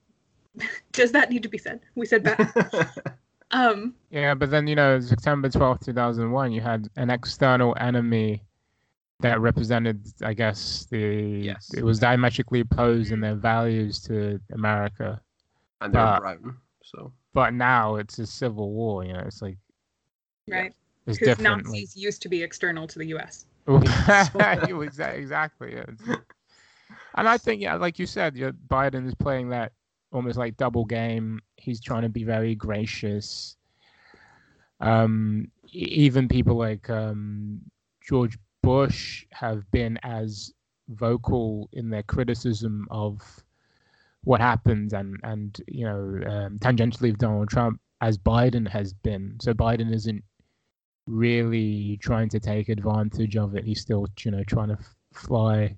Does that need to be said? We said Batman. um, yeah, but then, you know, September twelfth, two thousand one, you had an external enemy that represented, I guess, the, yes. it was diametrically opposed in their values to America. And they're brown, so. But now it's a civil war, you know, it's like. Right. Yeah. Because Nazis used to be external to the U S Exactly. Yeah. And I think, yeah, like you said, yeah, Biden is playing that almost like double game. He's trying to be very gracious. Um, even people like um, George Bush have been as vocal in their criticism of what happened and, and you know, um, tangentially of Donald Trump as Biden has been. So Biden isn't really trying to take advantage of it. He's still, you know, trying to f- fly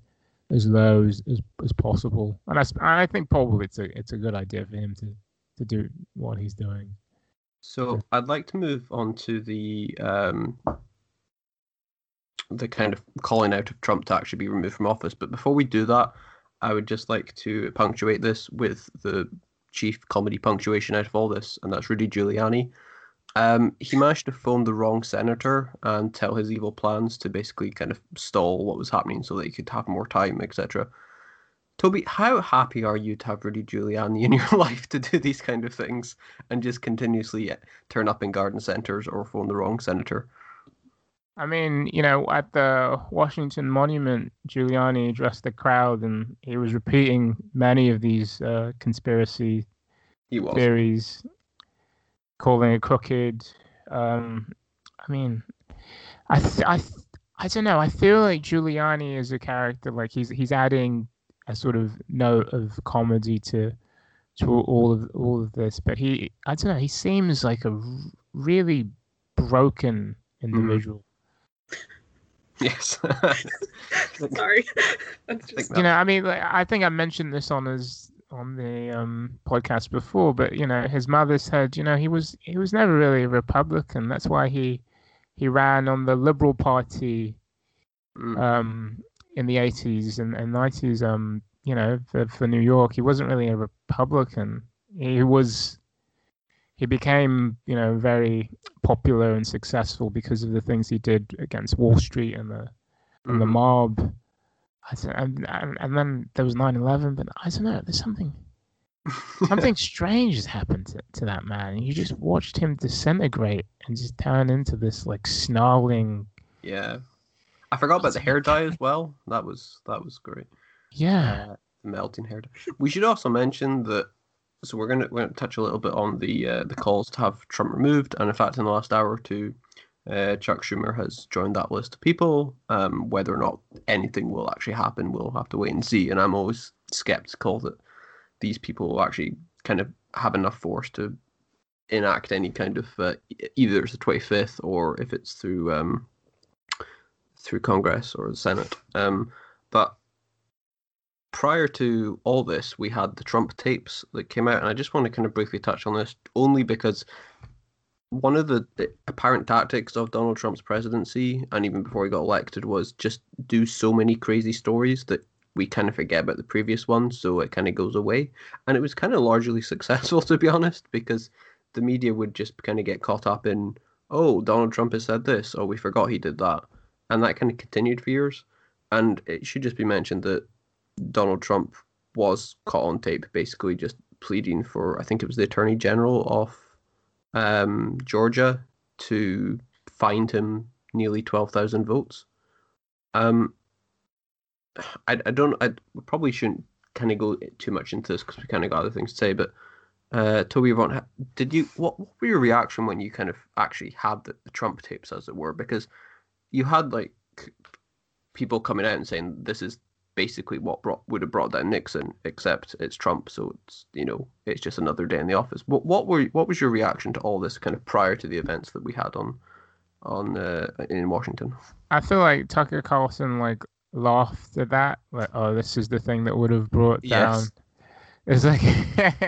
as low as, as, as possible. And I, I think probably it's a it's a good idea for him to, to do what he's doing. So yeah. I'd like to move on to the um the kind of calling out of Trump to actually be removed from office. But before we do that, I would just like to punctuate this with the chief comedy punctuation out of all this, and that's Rudy Giuliani. Um, he managed to phone the wrong senator and tell his evil plans to basically kind of stall what was happening so that he could have more time, et cetera. Toby, how happy are you to have Rudy Giuliani in your life to do these kind of things and just continuously turn up in garden centers or phone the wrong senator? I mean, you know, at the Washington Monument, Giuliani addressed the crowd and he was repeating many of these uh, conspiracy theories, calling it crooked. Um, I mean, I, th- I, th- I don't know. I feel like Giuliani is a character, like he's he's adding a sort of note of comedy to to all of all of this. But he, I don't know. He seems like a really broken individual. Mm. Yes. Sorry. You know, I mean, like, I think I mentioned this on his on the um, podcast before, but you know, his mother said, you know, he was he was never really a Republican. That's why he he ran on the Liberal Party um, in the eighties and, and nineties. Um, you know, for, for New York, he wasn't really a Republican. He was. He became, you know, very popular and successful because of the things he did against Wall Street and the and mm. the mob. I th- and, and and then there was nine eleven, but I don't know. There's something something strange has happened to, to that man. You just watched him disintegrate and just turn into this like snarling. Yeah, I forgot about the hair dye as well. That was that was great. Yeah, uh, the melting hair dye. We should also mention that. So we're going to, we're going to touch a little bit on the uh, the calls to have Trump removed. And in fact, in the last hour or two, uh, Chuck Schumer has joined that list of people. Um, whether or not anything will actually happen, we'll have to wait and see. And I'm always skeptical that these people will actually kind of have enough force to enact any kind of, uh, either it's the twenty-fifth or if it's through um, through Congress or the Senate. Um, but prior to all this, we had the Trump tapes that came out, and I just want to kind of briefly touch on this only because one of the apparent tactics of Donald Trump's presidency, and even before he got elected, was just do so many crazy stories that we kind of forget about the previous ones, so it kind of goes away. And it was kind of largely successful, to be honest, because the media would just kind of get caught up in, oh, Donald Trump has said this, oh, we forgot he did that. And that kind of continued for years. And it should just be mentioned that Donald Trump was caught on tape basically just pleading for, I think it was the Attorney General of um, Georgia to find him nearly twelve thousand votes. Um, I, I don't, I probably shouldn't kind of go too much into this because we kind of got other things to say, but uh, Toby, Ron, did you, what, what were your reaction when you kind of actually had the, the Trump tapes, as it were? Because you had like people coming out and saying this is basically what brought, would have brought down Nixon, except it's Trump, so it's, you know, it's just another day in the office. What what were what was your reaction to all this kind of prior to the events that we had on on uh, in Washington? I feel like Tucker Carlson like laughed at that, like, oh, this is the thing that would have brought down. Yes. It's like,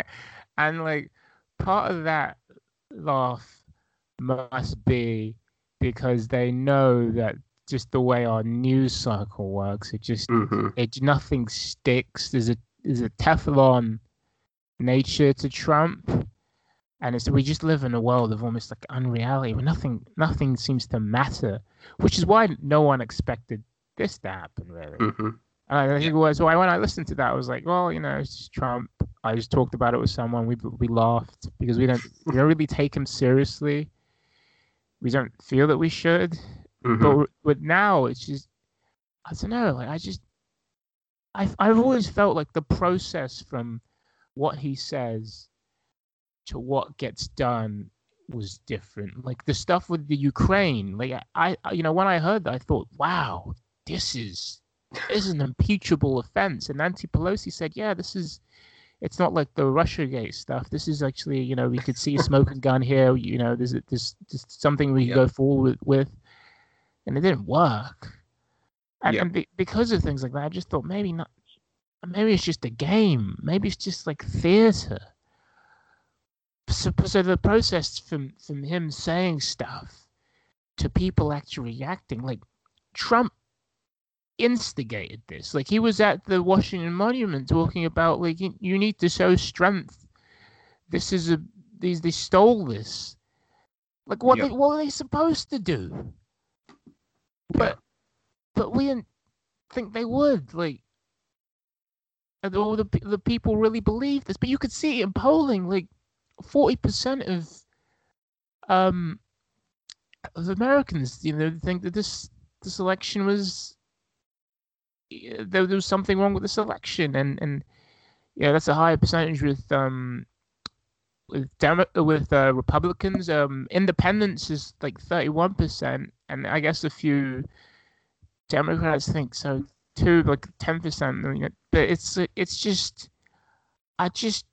and like part of that laugh must be because they know that just the way our news cycle works, it just mm-hmm. it nothing sticks. There's a there's a Teflon nature to Trump, and it's we just live in a world of almost like unreality where nothing nothing seems to matter, which is why no one expected this to happen really. Mm-hmm. And I think it was why when I listened to that, I was like, well, you know, it's just Trump. I just talked about it with someone. We we laughed because we don't we don't really take him seriously. We don't feel that we should. Mm-hmm. But but now it's just I don't know. Like I just I've I've always felt like the process from what he says to what gets done was different. Like the stuff with the Ukraine. Like I, I you know when I heard that I thought, wow, this is this is an impeachable offense. And Nancy Pelosi said, yeah, this is it's not like the Russiagate stuff. This is actually you know we could see a smoking gun here. You know there's there's, there's something we yep. can go forward with. And it didn't work, and, yeah. and be, because of things like that, I just thought maybe not. Maybe it's just a game. Maybe it's just like theater. So, so the process from from him saying stuff to people actually reacting, like Trump instigated this. Like he was at the Washington Monument talking about like you, you need to show strength. This is a these they stole this. Like, what, yeah. they, what are they supposed to do? But, yeah. but we didn't think they would. Like, and all the the people really believe this. But you could see in polling, like, forty percent of um of Americans, you know, think that this this election was yeah, there, there was something wrong with this election, and and yeah, that's a higher percentage with um. With Demo- with uh, Republicans, um, independents is like thirty-one percent, and I guess a few Democrats think so too, like ten percent. I mean, but it's it's just, I just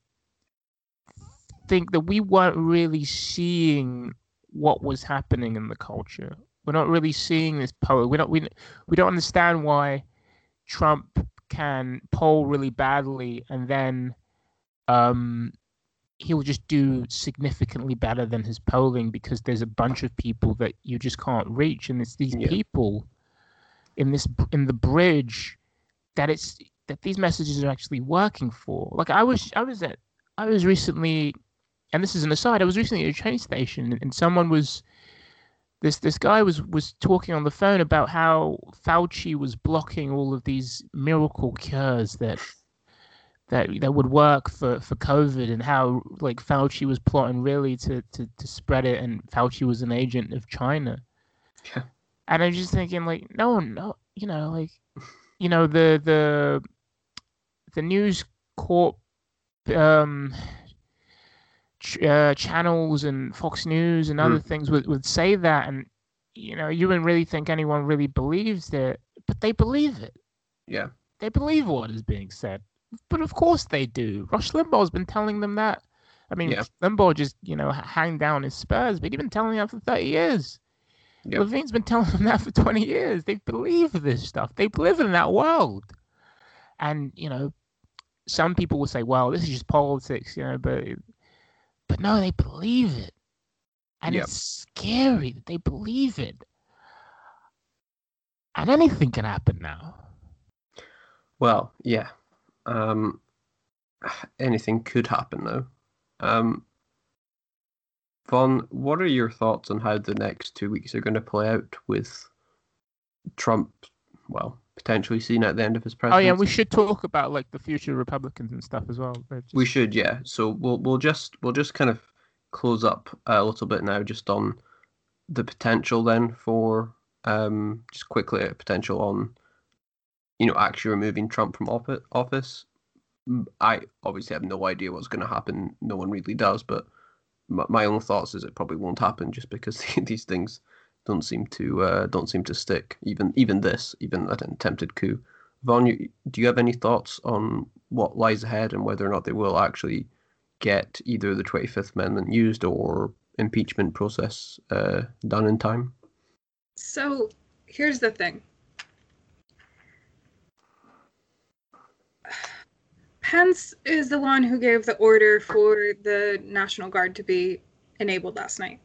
think that we weren't really seeing what was happening in the culture. We're not really seeing this poll. We don't we we don't understand why Trump can poll really badly and then um. he will just do significantly better than his polling because there's a bunch of people that you just can't reach, and it's these yeah. people in this in the bridge that it's that these messages are actually working for. Like I was, I was at, I was recently, and this is an aside. I was recently at a train station, and someone was this this guy was was talking on the phone about how Fauci was blocking all of these miracle cures that. That, that would work for, for COVID, and how like Fauci was plotting really to, to, to spread it, and Fauci was an agent of China. Yeah. And I'm just thinking like no one, no, you know, like you know the the the News Corp um, ch- uh, channels and Fox News and other mm. things would, would say that, and you know you wouldn't really think anyone really believes it, but they believe it. Yeah. They believe what is being said. But of course they do. Rush Limbaugh's been telling them that. I mean, yeah. Limbaugh just, you know, hang down his spurs, but he's been telling them that for thirty years. Yep. Levine's been telling them that for twenty years. They believe this stuff. They live in that world. And, you know, some people will say, well, this is just politics, you know, but but no, they believe it. And yep. it's scary that they believe it. And anything can happen now. Well, yeah. Um, anything could happen though. Um, Vaughn, what are your thoughts on how the next two weeks are going to play out with Trump, well, potentially seen at the end of his presidency? Oh yeah, we should talk about like the future Republicans and stuff as well. Just... We should, yeah. So we'll we'll just we'll just kind of close up a little bit now, just on the potential then for um, just quickly a potential on. You know, actually removing Trump from office. I obviously have no idea what's going to happen. No one really does. But my own thoughts is it probably won't happen, just because these things don't seem to uh, don't seem to stick. Even even this, even an attempted coup. Vaughn, you, do you have any thoughts on what lies ahead and whether or not they will actually get either the twenty-fifth amendment used or impeachment process uh, done in time? So here's the thing. Pence is the one who gave the order for the National Guard to be enabled last night.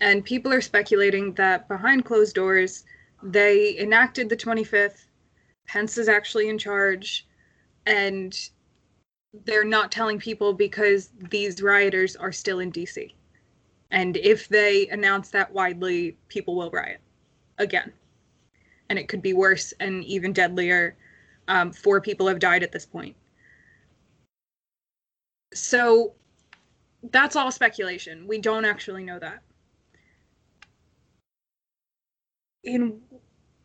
And people are speculating that behind closed doors, they enacted the twenty-fifth. Pence is actually in charge. And they're not telling people because these rioters are still in D C. And if they announce that widely, people will riot again. And it could be worse and even deadlier. Um, four people have died at this point. So that's all speculation. We don't actually know that. And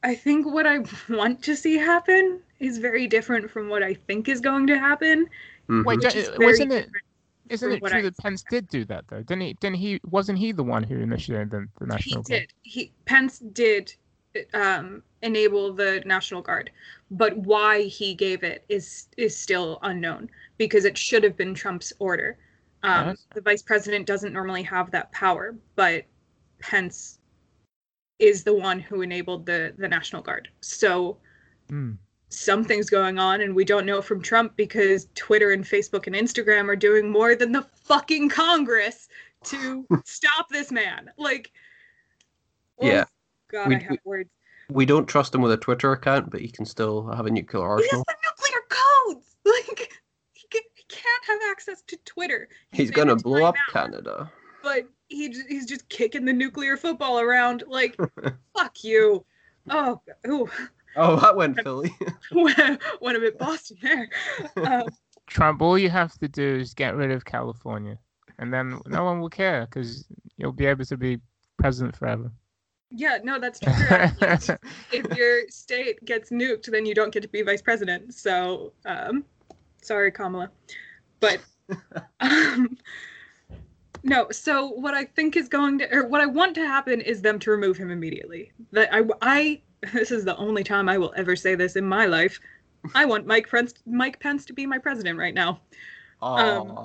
I think what I want to see happen is very different from what I think is going to happen. Mm-hmm. Wait, wasn't it? Isn't it true that Pence did do that though? Didn't he? Didn't he? Wasn't he the one who initiated the, the National Guard? He did. He Pence did um, enable the National Guard, but why he gave it is is still unknown. Because it should have been Trump's order. Um, yes. The vice president doesn't normally have that power, but Pence is the one who enabled the, the National Guard. So mm. something's going on, and we don't know it from Trump because Twitter and Facebook and Instagram are doing more than the fucking Congress to stop this man. Like, oh, yeah. God, we, I have we, words. We don't trust him with a Twitter account, but he can still have a nuclear arsenal. He has the nuclear codes! Like... Can't have access to Twitter. He's, He's gonna blow up Canada. But he he's just kicking the nuclear football around. Like, fuck you. Oh, ooh. Oh, that went Philly. Went a bit Boston there. Um, Trump, all you have to do is get rid of California, and then no one will care because you'll be able to be president forever. Yeah, no, that's true. if, if your state gets nuked, then you don't get to be vice president. So, um, sorry, Kamala. But um, no, so what I think is going to, or what I want to happen is them to remove him immediately. That I, I, this is the only time I will ever say this in my life. I want Mike Pence, Mike Pence to be my president right now. Oh,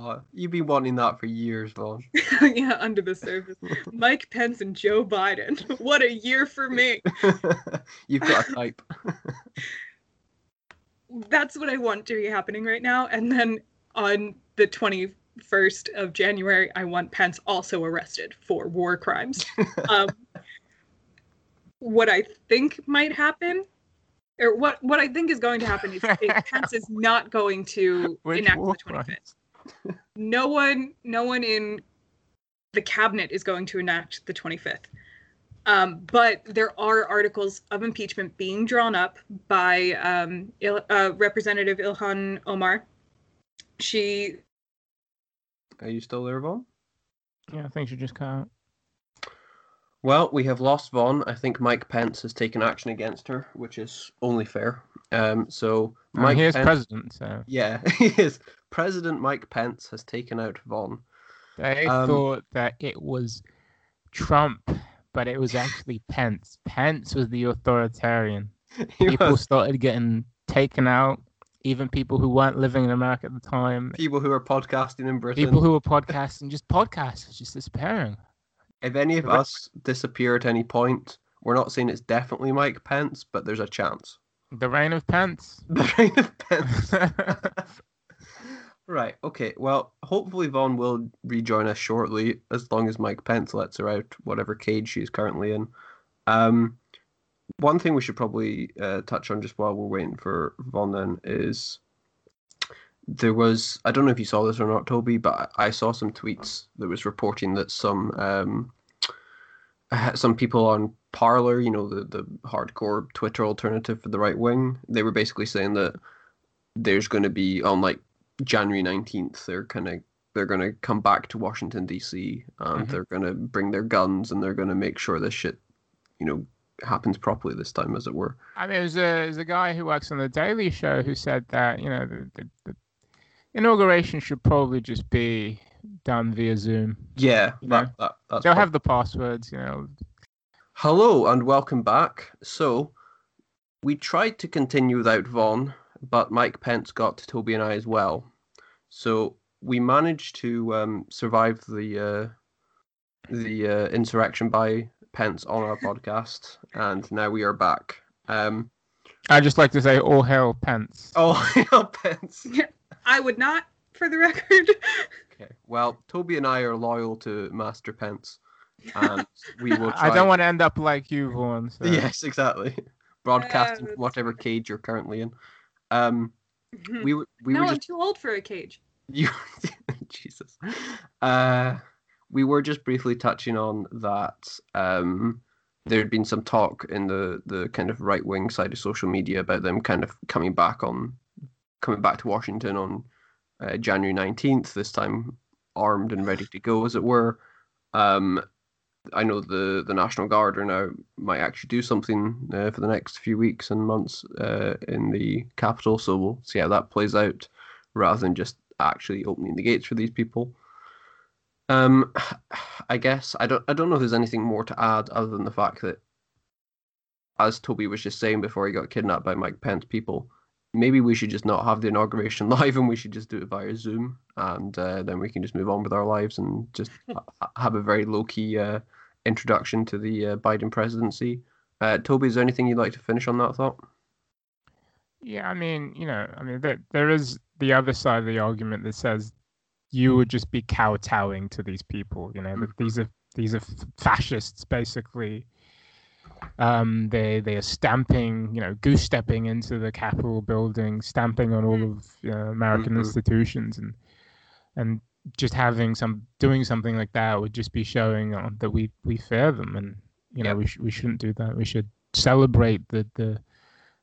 um, you've been wanting that for years, though. Yeah, under the surface. Mike Pence and Joe Biden. What a year for me. You've got a type. That's what I want to be happening right now. And then on the twenty-first of January, I want Pence also arrested for war crimes. um, what I think might happen... Or what, what I think is going to happen is Pence is not going to Which enact the twenty-fifth. No one, no one in the cabinet is going to enact the twenty-fifth. Um, but there are articles of impeachment being drawn up by um, Il- uh, Representative Ilhan Omar. She. Are you still there, Vaughn? Yeah, I think she just cut out. Well, we have lost Vaughn. I think Mike Pence has taken action against her, which is only fair. Um, so Mike he is Pence, president, so... Yeah, he is. President Mike Pence has taken out Vaughn. They um, thought that it was Trump, but it was actually Pence. Pence was the authoritarian. People was. started getting taken out, even people who weren't living in America at the time. People who were podcasting in Britain. People who were podcasting, just podcasts, just disappearing. If any of us disappear at any point, we're not saying it's definitely Mike Pence, but there's a chance. The reign of Pence. The reign of Pence. Right, okay. Well, hopefully Vaughn will rejoin us shortly, as long as Mike Pence lets her out, whatever cage she's currently in. Um, one thing we should probably uh, touch on just while we're waiting for Vaughn then is... There was, I don't know if you saw this or not, Toby, but I saw some tweets that was reporting that some um, some people on Parler, you know, the, the hardcore Twitter alternative for the right wing, they were basically saying that there's going to be, on like January nineteenth, they're kind of they're going to come back to Washington, D C, and mm-hmm. they're going to bring their guns and they're going to make sure this shit, you know, happens properly this time, as it were. I mean, there's a, there's a guy who works on The Daily Show who said that, you know, the, the, the inauguration should probably just be done via Zoom. Yeah, you know? that, that, that's they'll probably. have the passwords, you know. Hello and welcome back. So we tried to continue without Vaughn, but Mike Pence got to Toby and I as well. So we managed to um, survive the uh, the uh, insurrection by Pence on our podcast, and now we are back. Um, I'd just like to say, all hail Pence. All hail Pence. Yeah. I would not, for the record. Okay. Well, Toby and I are loyal to Master Pence, and we will try... I don't want to end up like you, Vaughn. So. Yes, exactly. Broadcasting uh, from whatever cage you're currently in. Um, mm-hmm. we, we no, were just... I'm too old for a cage. You... Jesus. Uh, we were just briefly touching on that... Um, there had been some talk in the, the kind of right-wing side of social media about them kind of coming back on... coming back to Washington on uh, January nineteenth, this time armed and ready to go, as it were. Um, I know the, the National Guard are now might actually do something uh, for the next few weeks and months uh, in the Capitol, so we'll see how that plays out, rather than just actually opening the gates for these people. Um, I guess, I don't, I don't know if there's anything more to add other than the fact that, as Toby was just saying before he got kidnapped by Mike Pence people, maybe we should just not have the inauguration live, and we should just do it via Zoom, and uh, then we can just move on with our lives and just ha- have a very low-key uh, introduction to the uh, Biden presidency. Uh, Toby, is there anything you'd like to finish on that thought? Yeah, I mean, you know, I mean, there, there is the other side of the argument that says you would just be kowtowing to these people. You know, mm-hmm. that these are these are fascists, basically. Um, they they are stamping, you know, goose stepping into the Capitol building, stamping on all of you know, American mm-hmm. institutions, and and just having some doing something like that would just be showing uh, that we we fear them, and you know yeah. we sh- we shouldn't do that. We should celebrate the the,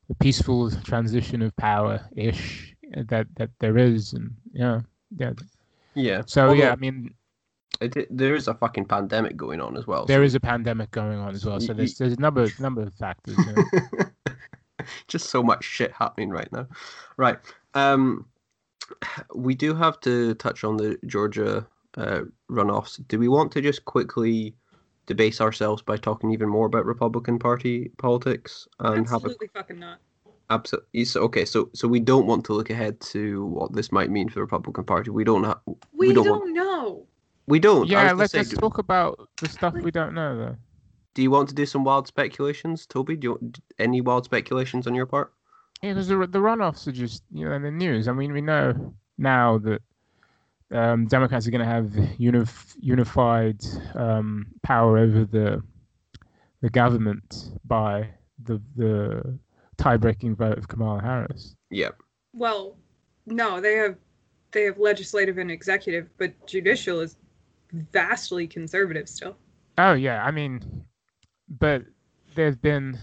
the peaceful transition of power ish that that there is, and yeah yeah yeah. So well, yeah, I mean. It, there is a fucking pandemic going on as well. There so. is a pandemic going on as well. So there's there's a number of, number of factors. Yeah. Just so much shit happening right now. Right. Um, we do have to touch on the Georgia uh, runoffs. Do we want to just quickly debase ourselves by talking even more about Republican Party politics? And Absolutely have a... fucking not. Absolutely. So, okay, so so we don't want to look ahead to what this might mean for the Republican Party. We don't have. We, we don't, don't want... know. We don't. Yeah, let's say, just talk about the stuff we don't know, though. Do you want to do some wild speculations, Toby? Do you want, any wild speculations on your part? Yeah, because the, the runoffs are just, you know, in the news. I mean, we know now that um, Democrats are going to have unif- unified um, power over the the government by the the tie-breaking vote of Kamala Harris. Yeah. Well, no, they have they have legislative and executive, but judicial is vastly conservative still. Oh yeah, I mean, but there's been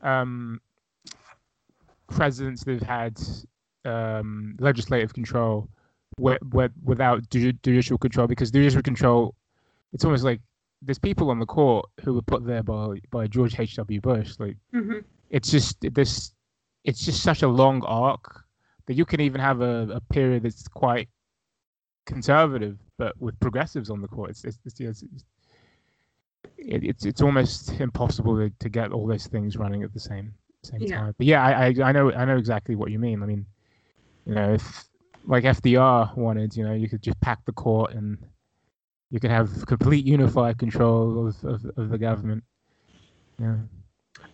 um, presidents that have had um, legislative control where, where, without ju- judicial control, because judicial control, it's almost like there's people on the court who were put there by by George H W Bush. Like mm-hmm. it's just this, it's just such a long arc that you can even have a, a period that's quite conservative, but with progressives on the court, it's it's it's, it's, it's almost impossible to, to get all those things running at the same same yeah. time. But yeah, I, I I know I know exactly what you mean. I mean, you know, if like F D R wanted, you know, you could just pack the court and you could have complete unified control of, of, of the government. Yeah.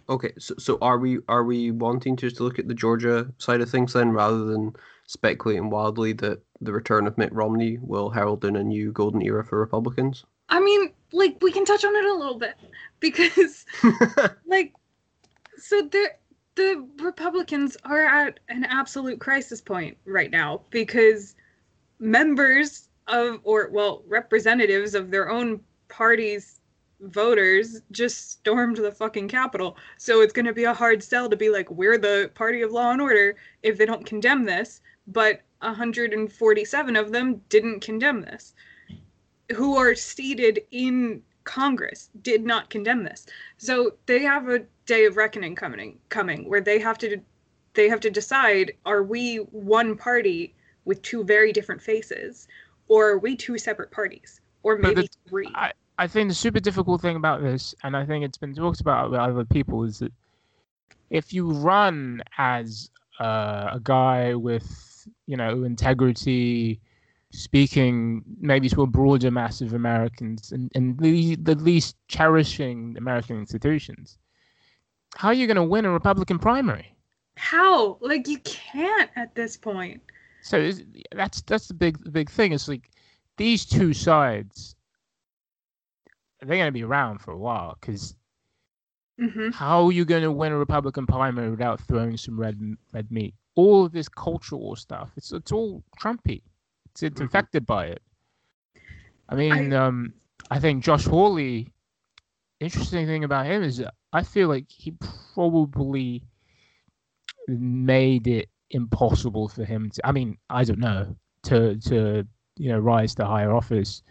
Okay, so so are we are we wanting to just look at the Georgia side of things then, rather than speculating wildly that the return of Mitt Romney will herald in a new golden era for Republicans? I mean, like, we can touch on it a little bit, because, like, so the the Republicans are at an absolute crisis point right now, because members of, or, well, representatives of their own party's voters just stormed the fucking Capitol. So it's going to be a hard sell to be like, we're the party of law and order if they don't condemn this, but one hundred forty-seven of them didn't condemn this, who are seated in Congress did not condemn this. So they have a day of reckoning coming, coming where they have to they have to decide, are we one party with two very different faces, or are we two separate parties, or maybe the, three? I, I think the super difficult thing about this, and I think it's been talked about by other people, is that if you run as uh, a guy with, you know, integrity, speaking maybe to a broader mass of Americans, and, and the, the least cherishing American institutions, how are you going to win a Republican primary? How? Like, you can't at this point. So that's that's the big the big thing. It's like these two sides, they're going to be around for a while, because mm-hmm. how are you going to win a Republican primary without throwing some red red meat? All of this cultural stuff, it's it's all Trumpy. It's, it's infected by it. I mean, I, um, I think Josh Hawley, interesting thing about him is that I feel like he probably made it impossible for him to, I mean, I don't know, to, to you know, rise to higher office.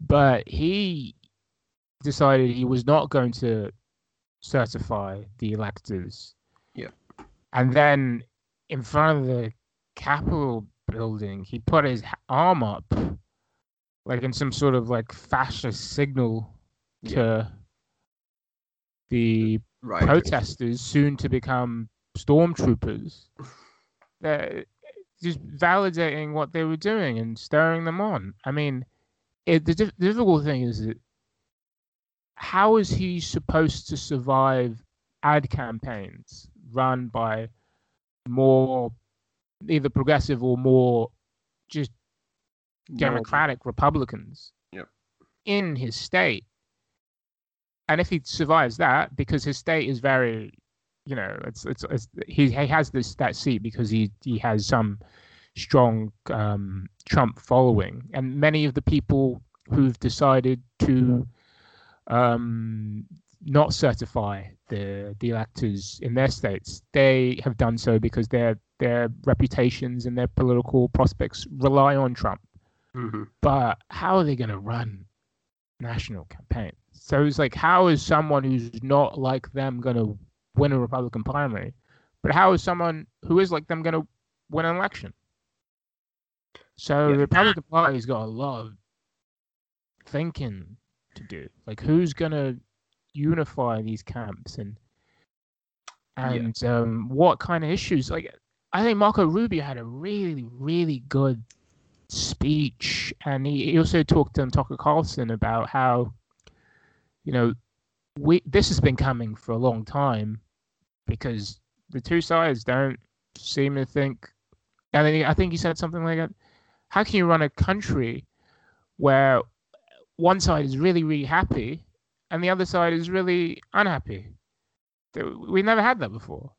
But he decided he was not going to certify the electors. Yeah. And then in front of the Capitol building, he put his arm up, like in some sort of like fascist signal to yeah. the right. protesters, soon to become stormtroopers, uh, just validating what they were doing and stirring them on. I mean, it, the, diff- the difficult thing is that how is he supposed to survive ad campaigns run by more either progressive or more just democratic yeah. Republicans yep. in his state? And if he survives that, because his state is very, you know, it's it's, it's he he has this that seat because he he has some strong um, Trump following. And many of the people who've decided to um, not certify the the electors in their states, they have done so because their their reputations and their political prospects rely on Trump. Mm-hmm. But how are they going to run national campaigns? So it's like, how is someone who's not like them going to win a Republican primary? But how is someone who is like them going to win an election? So yeah. The Republican Party's got a lot of thinking to do. Like, who's going to unify these camps and and yeah. um, what kind of issues? Like, I think Marco Rubio had a really, really good speech, and he, he also talked to Tucker Carlson about how, you know, we this has been coming for a long time because the two sides don't seem to think. And then I think he said something like, "How can you run a country where one side is really, really happy and the other side is really unhappy? We never had that before.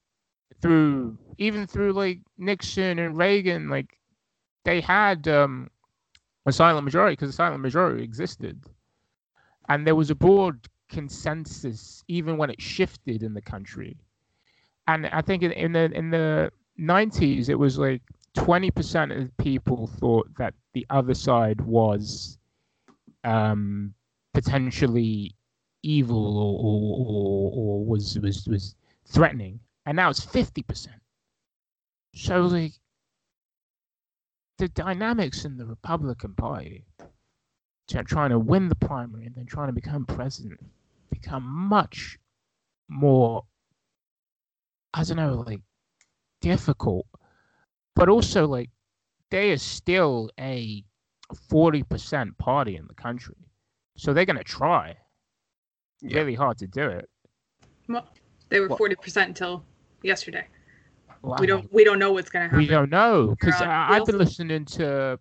Through even through like Nixon and Reagan, like." They had um, a silent majority because the silent majority existed. And there was a broad consensus, even when it shifted in the country. And I think in, in the in the nineties, it was like twenty percent of people thought that the other side was um, potentially evil or or, or, or was, was, was threatening. And now it's fifty percent. So like, the dynamics in the Republican Party trying to win the primary and then trying to become president become much more, I don't know, like difficult, but also like they are still a forty percent party in the country. So they're going to try yeah. really hard to do it. Well, they were what? forty percent until yesterday. Wow. We don't. We don't know what's going to happen. We don't know because I've been listening to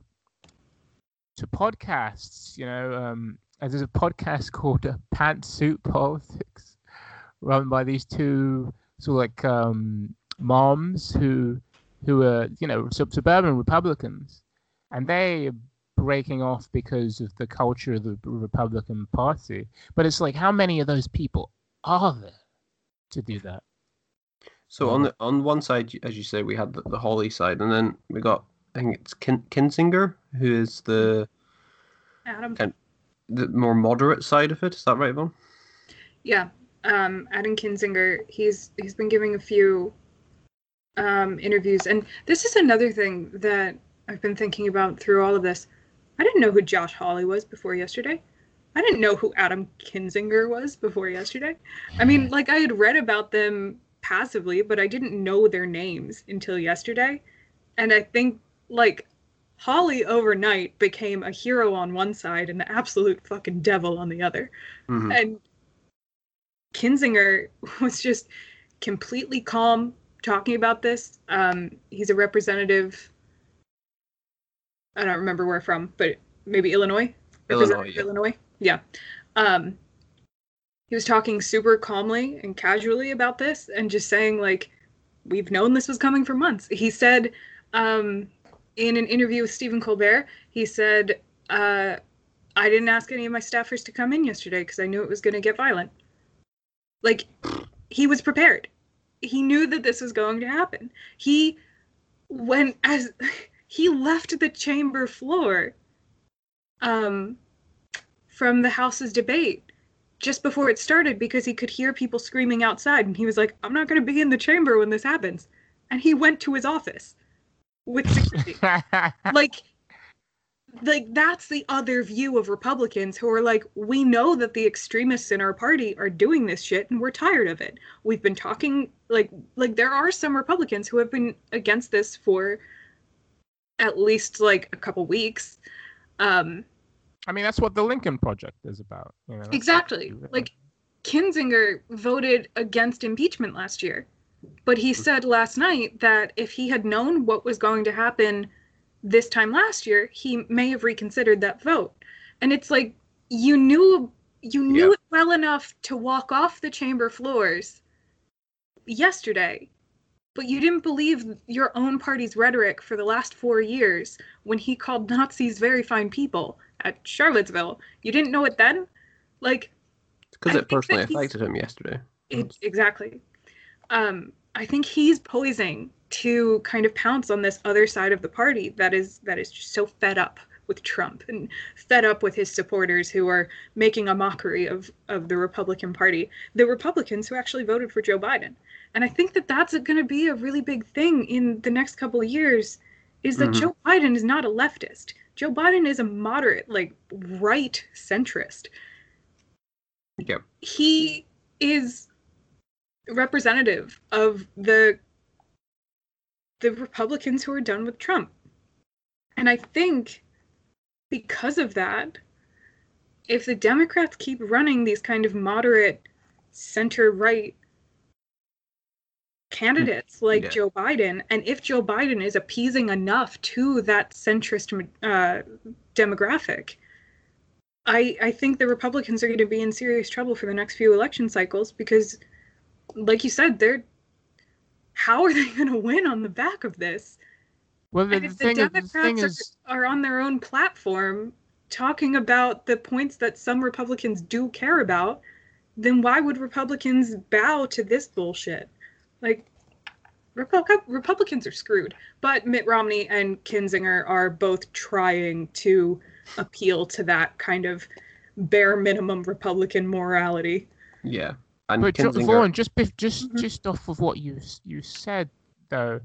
to podcasts. You know, um, and there's a podcast called uh, Pantsuit Politics, run by these two sort of like um, moms who who are you know sub- suburban Republicans, and they are breaking off because of the culture of the Republican Party. But it's like, how many of those people are there to do that? So on the on one side, as you say, we had the, the Hawley side, and then we got I think it's Kin, Kinzinger, who is the Adam kind of, the more moderate side of it. Is that right, Vaughn? Yeah, um, Adam Kinzinger. He's he's been giving a few um, interviews, and this is another thing that I've been thinking about through all of this. I didn't know who Josh Hawley was before yesterday. I didn't know who Adam Kinzinger was before yesterday. I mean, like I had read about them passively, but I didn't know their names until yesterday. And I think, like, Hawley overnight became a hero on one side and the absolute fucking devil on the other. Mm-hmm. And Kinzinger was just completely calm talking about this. Um, he's a representative, I don't remember where from, but maybe Illinois? Illinois, yeah. Illinois? Yeah. Um, He was talking super calmly and casually about this and just saying, like, we've known this was coming for months. He said um, in an interview with Stephen Colbert, he said, uh, I didn't ask any of my staffers to come in yesterday because I knew it was going to get violent. Like, he was prepared. He knew that this was going to happen. He went as he left the chamber floor um, from the House's debate just before it started because he could hear people screaming outside. And he was like, I'm not going to be in the chamber when this happens. And he went to his office with security. like, like, that's the other view of Republicans who are like, we know that the extremists in our party are doing this shit and we're tired of it. We've been talking, like, like there are some Republicans who have been against this for at least, like, a couple weeks. Um... I mean, that's what the Lincoln Project is about. You know, exactly. Like, Kinzinger voted against impeachment last year. But he said last night that if he had known what was going to happen this time last year, he may have reconsidered that vote. And it's like, you knew you knew yeah. it well enough to walk off the chamber floors yesterday But you didn't believe your own party's rhetoric for the last four years when he called Nazis very fine people at Charlottesville. You didn't know it then? Like, because it personally affected him yesterday. It, exactly. Um, I think he's posing to kind of pounce on this other side of the party that is that is just so fed up with Trump and fed up with his supporters who are making a mockery of, of the Republican Party, the Republicans who actually voted for Joe Biden. And I think that that's going to be a really big thing in the next couple of years, is that mm-hmm. Joe Biden is not a leftist. Joe Biden is a moderate, like, right centrist. Yep. He is representative of the the Republicans who are done with Trump. And I think because of that, if the Democrats keep running these kind of moderate center-right candidates like yeah. Joe Biden, and if Joe Biden is appeasing enough to that centrist uh, demographic, I, I think the Republicans are going to be in serious trouble for the next few election cycles because, like you said, they're how are they going to win on the back of this? Well, the, and if the Democrats the thing is, are, are on their own platform talking about the points that some Republicans do care about, then why would Republicans bow to this bullshit? Like, Repu- Republicans are screwed. But Mitt Romney and Kinzinger are both trying to appeal to that kind of bare minimum Republican morality. Yeah. And but Kinzinger... Lauren, just just just off of what you you said, though,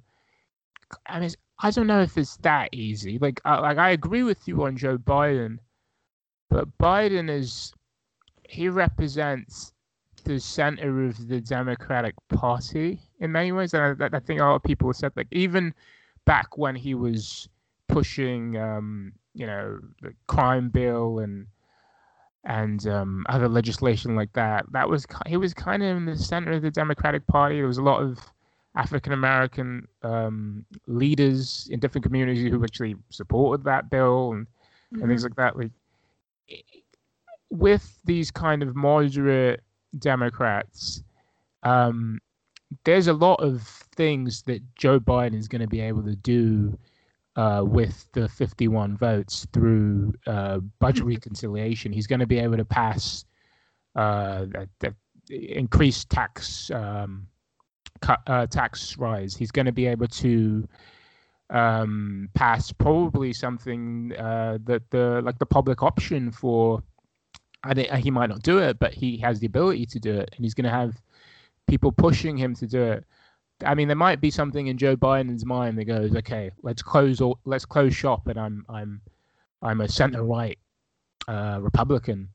I mean, I don't know if it's that easy. Like, I, like I agree with you on Joe Biden, but Biden is he represents the center of the Democratic Party in many ways, and I, I think a lot of people said, like, even back when he was pushing, um, you know, the crime bill and and um, other legislation like that, that was he was kind of in the center of the Democratic Party. There was a lot of African American um, leaders in different communities who actually supported that bill and, mm-hmm. and things like that. Like, with these kind of moderate Democrats, um, there's a lot of things that Joe Biden is going to be able to do uh, with the fifty-one votes through uh, budget reconciliation. He's going to be able to pass uh, the, the increased tax um, cut, uh, tax rise. He's going to be able to um, pass probably something uh, that the like the public option for. I think he might not do it, but he has the ability to do it, and he's going to have people pushing him to do it. I mean, there might be something in Joe Biden's mind that goes, "Okay, let's close all, let's close shop," and I'm I'm I'm a center-right uh, Republican.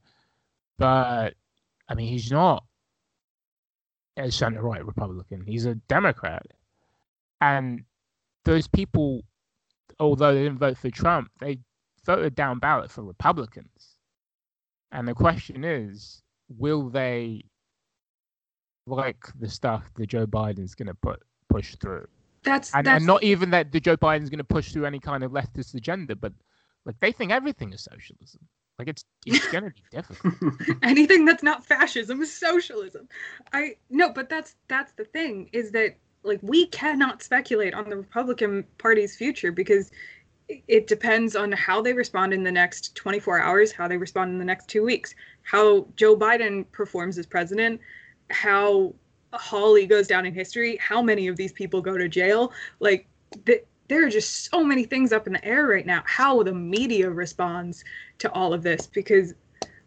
But I mean, he's not a center-right Republican. He's a Democrat, and those people, although they didn't vote for Trump, they voted down ballot for Republicans. And the question is, will they like the stuff that Joe Biden's going to put push through? That's and, that's and not even that the Joe Biden's going to push through any kind of leftist agenda, but like they think everything is socialism. Like it's it's going to be difficult. Anything that's not fascism is socialism. I no, but that's that's the thing is that like we cannot speculate on the Republican Party's future because it depends on how they respond in the next twenty-four hours, how they respond in the next two weeks, how Joe Biden performs as president, how Hawley goes down in history, how many of these people go to jail. Like, th- there are just so many things up in the air right now, how the media responds to all of this, because,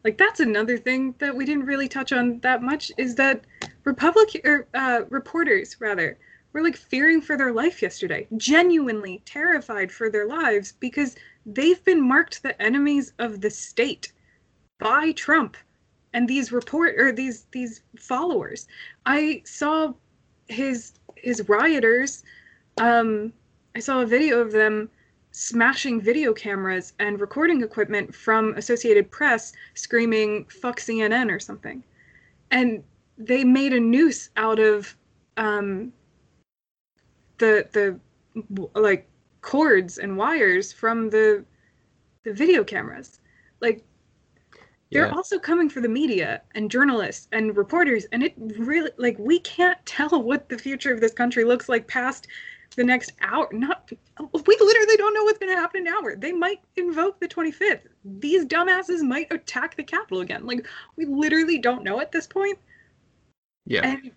like, that's another thing that we didn't really touch on that much is that Republic- or, uh, reporters, rather, were like fearing for their life yesterday, genuinely terrified for their lives because they've been marked the enemies of the state by Trump and these report or these these followers. I saw his his rioters. Um, I saw a video of them smashing video cameras and recording equipment from Associated Press, screaming "fuck C N N" or something, and they made a noose out of. Um, the the like cords and wires from the the video cameras. Like They're yeah. also coming for the media and journalists and reporters. And it really, like, we can't tell what the future of this country looks like past the next hour. Not, we literally don't know what's going to happen in an hour. They might invoke the twenty-fifth. These dumbasses might attack the Capitol again. Like, we literally don't know at this point. Yeah. And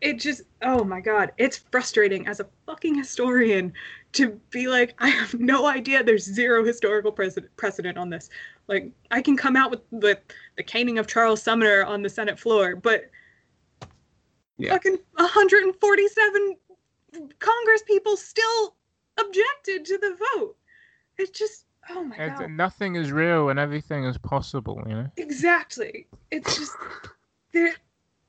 it just, oh my God, it's frustrating as a fucking historian to be like, I have no idea. There's zero historical precedent precedent on this. Like, I can come out with the, the caning of Charles Sumner on the Senate floor, but yeah. fucking one hundred forty-seven Congress people still objected to the vote. It's just, oh my it's, God. Nothing is real and everything is possible, you know? Exactly. It's just, there.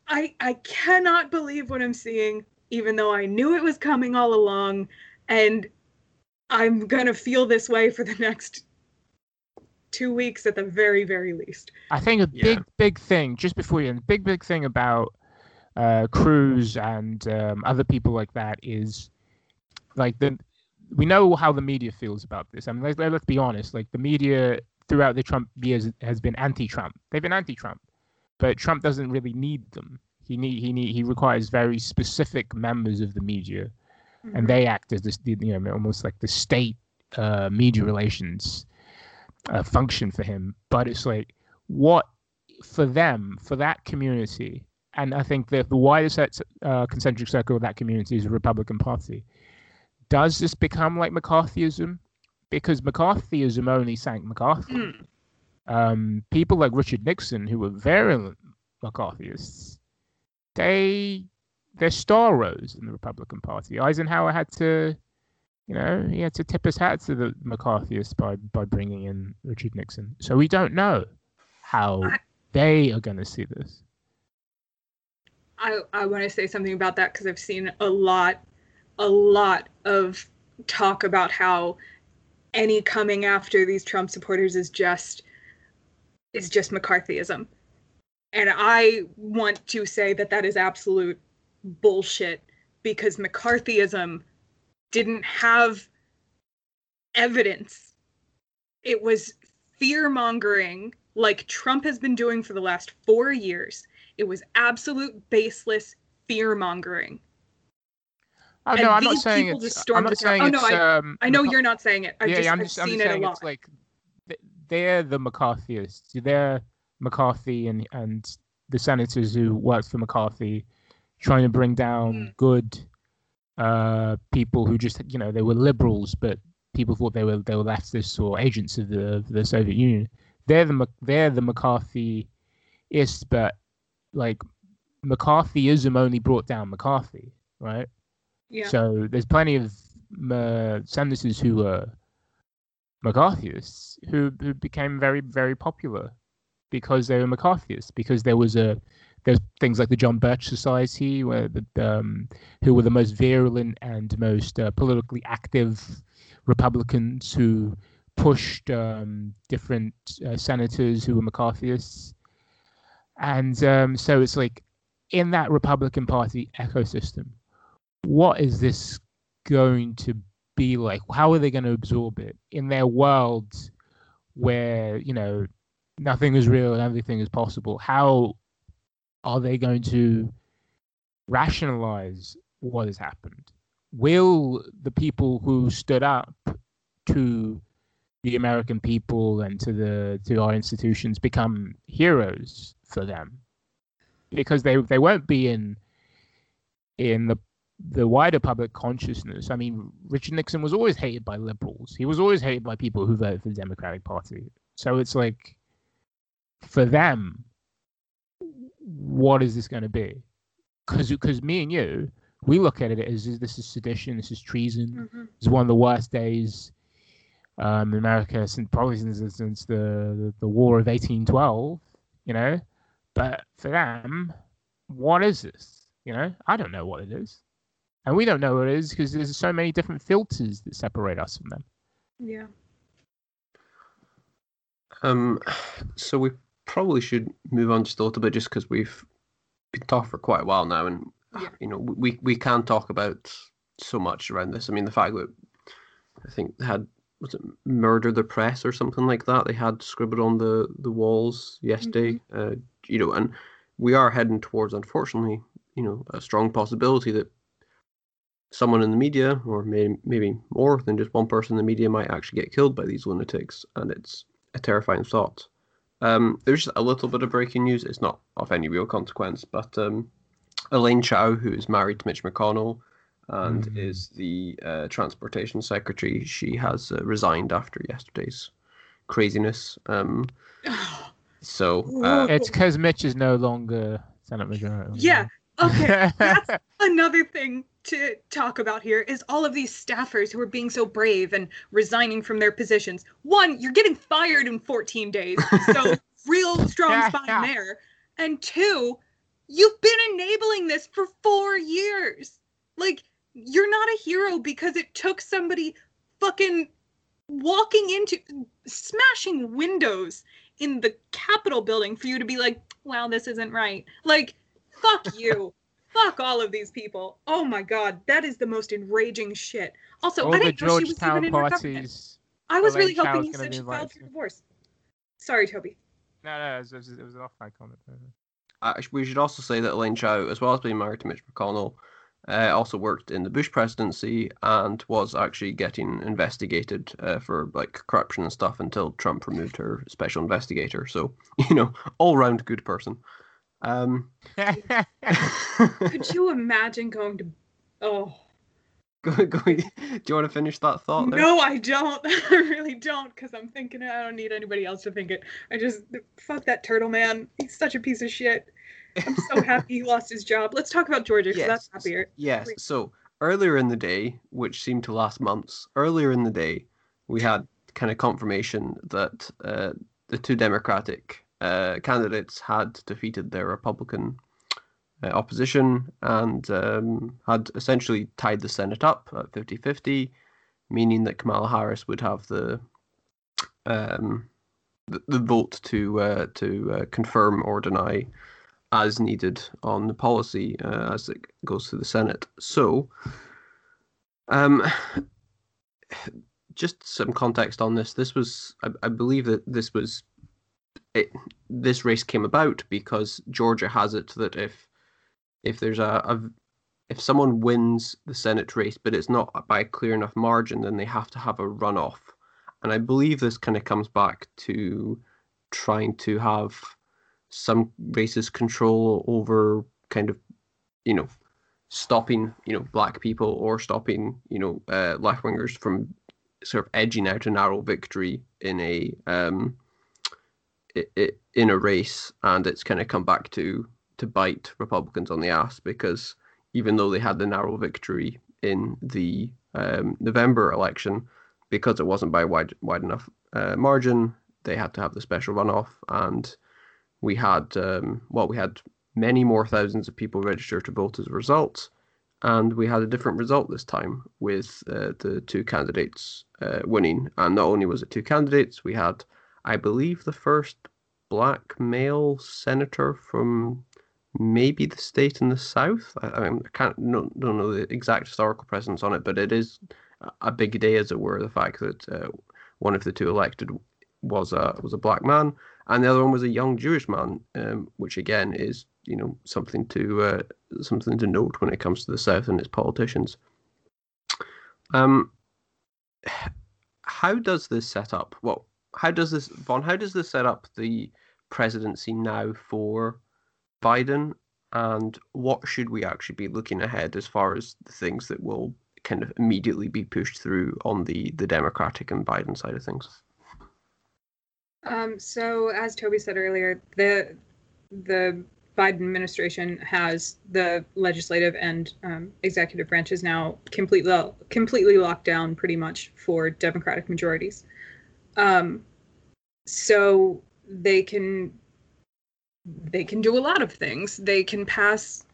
I, I cannot believe what I'm seeing, even though I knew it was coming all along, and I'm going to feel this way for the next two weeks at the very, very least. I think a yeah. big, big thing, just before you end, big, big thing about uh, Cruz and um, other people like that is, like, the, we know how the media feels about this. I mean, let's, let's be honest, like, the media throughout the Trump years has been anti-Trump. They've been anti-Trump. But Trump doesn't really need them. He need he need he requires very specific members of the media, mm-hmm. and they act as this, you know, almost like the state uh, media relations uh, function for him. But it's like, what for them, for that community, and I think that the widest uh, concentric circle of that community is the Republican Party. Does this become like McCarthyism? Because McCarthyism only sank McCarthy. Mm. Um, people like Richard Nixon, who were virulent McCarthyists, they they're star rows in the Republican Party. Eisenhower had to, you know, he had to tip his hat to the McCarthyists by by bringing in Richard Nixon. So we don't know how I, they are going to see this. I I want to say something about that because I've seen a lot, a lot of talk about how any coming after these Trump supporters is just. is just McCarthyism. And I want to say that that is absolute bullshit, because McCarthyism didn't have evidence. It was fear-mongering, like Trump has been doing for the last four years. It was absolute baseless fear-mongering. Oh, no, I'm not saying it's... I'm not saying it's... Oh, no, I, um, I know you're not saying it. I've yeah, just, yeah, I'm just, I've seen I'm just it a lot. It's like, they're the McCarthyists. They're McCarthy and, and the senators who worked for McCarthy, trying to bring down mm. good uh, people who just, you know, they were liberals, but people thought they were they were leftists or agents of the the Soviet Union. They're the they're the McCarthyists, but like McCarthyism only brought down McCarthy, right? Yeah. So there's plenty of uh, senators who are. McCarthyists who, who became very, very popular because they were McCarthyists, because there was a there's things like the John Birch Society where the um, who were the most virulent and most uh, politically active Republicans who pushed um, different uh, senators who were McCarthyists, and um, so it's like in that Republican Party ecosystem, what is this going to be? Be like, how are they going to absorb it in their world where, you know, nothing is real and everything is possible? How are they going to rationalize what has happened? Will the people who stood up to the American people and to the to our institutions become heroes for them? Because they they won't be in in the the wider public consciousness. I mean, Richard Nixon was always hated by liberals. He was always hated by people who voted for the Democratic Party. So it's like, for them, what is this going to be? Because because me and you, we look at it as this is sedition, this is treason. Mm-hmm. It's one of the worst days um, in America since probably since, since the, the the War of eighteen twelve. You know, but for them, what is this? You know, I don't know what it is. And we don't know what it is because there's so many different filters that separate us from them. Yeah. Um. So we probably should move on just a little bit, just because we've been talking for quite a while now, and yeah. you know, we we can talk about so much around this. I mean, the fact that I think had was it Murder the Press or something like that? They had scribbled on the, the walls yesterday, mm-hmm. uh, you know, and we are heading towards, unfortunately, you know, a strong possibility that someone in the media, or may, maybe more than just one person in the media, might actually get killed by these lunatics, and it's a terrifying thought. Um, there's just a little bit of breaking news. It's not of any real consequence, but um, Elaine Chao, who is married to Mitch McConnell and mm-hmm. is the uh, transportation secretary, she has uh, resigned after yesterday's craziness. Um, so uh, it's because Mitch is no longer Senate Majority. Yeah. Okay. That's another thing to talk about here is all of these staffers who are being so brave and resigning from their positions. One, you're getting fired in fourteen days. So real strong yeah, spine yeah. there. And two, you've been enabling this for four years. Like, you're not a hero because it took somebody fucking walking into, smashing windows in the Capitol building for you to be like, well, this isn't right. Like, fuck you. Fuck all of these people. Oh my God, that is the most enraging shit. Also, all I didn't know she was even in her government. I was really hoping you said she filed for divorce. Sorry, Toby. No, no, it was, it was an off-my comment. Uh, we should also say that Elaine Chao, as well as being married to Mitch McConnell, uh, also worked in the Bush presidency and was actually getting investigated uh, for like corruption and stuff until Trump removed her special investigator. So, you know, all-round good person. Um, could you imagine going to? Oh, go, go, do you want to finish that thought? There? No, I don't. I really don't, because I'm thinking I don't need anybody else to think it. I just fuck that turtle man. He's such a piece of shit. I'm so happy he lost his job. Let's talk about Georgia, because yes, that's happier. Yes. Wait. So earlier in the day, which seemed to last months, earlier in the day, we had kind of confirmation that uh, the two Democratic. Uh, candidates had defeated their Republican uh, opposition and um, had essentially tied the Senate up at fifty-fifty, meaning that Kamala Harris would have the um, the, the vote to uh, to uh, confirm or deny as needed on the policy uh, as it goes through the Senate. So, um, just some context on this. This was, I, I believe that this was It, this race came about because Georgia has it that if if there's a, a if someone wins the Senate race but it's not by a clear enough margin, then they have to have a runoff. And I believe this kind of comes back to trying to have some races control over kind of, you know, stopping, you know, black people or stopping, you know, uh, left wingers from sort of edging out a narrow victory in a um It, it, in a race, and it's kind of come back to to bite Republicans on the ass, because even though they had the narrow victory in the um, November election, because it wasn't by a wide, wide enough uh, margin, they had to have the special runoff, and we had um, well we had many more thousands of people register to vote as a result, and we had a different result this time with uh, the two candidates uh, winning. And not only was it two candidates, we had, I believe, the first black male senator from maybe the state in the South. I, I mean, I can't no, don't know the exact historical precedence on it, but it is a big day, as it were, the fact that uh, one of the two elected was a was a black man, and the other one was a young Jewish man, um, which again is, you know, something to uh, something to note when it comes to the South and its politicians. Um, how does this set up? Well. How does this, Vaughn, how does this set up the presidency now for Biden? And what should we actually be looking ahead as far as the things that will kind of immediately be pushed through on the, the Democratic and Biden side of things? Um, so, as Toby said earlier, the the Biden administration has the legislative and um, executive branches now completely, completely locked down pretty much for Democratic majorities. Um, so they can, they can do a lot of things. They can pass,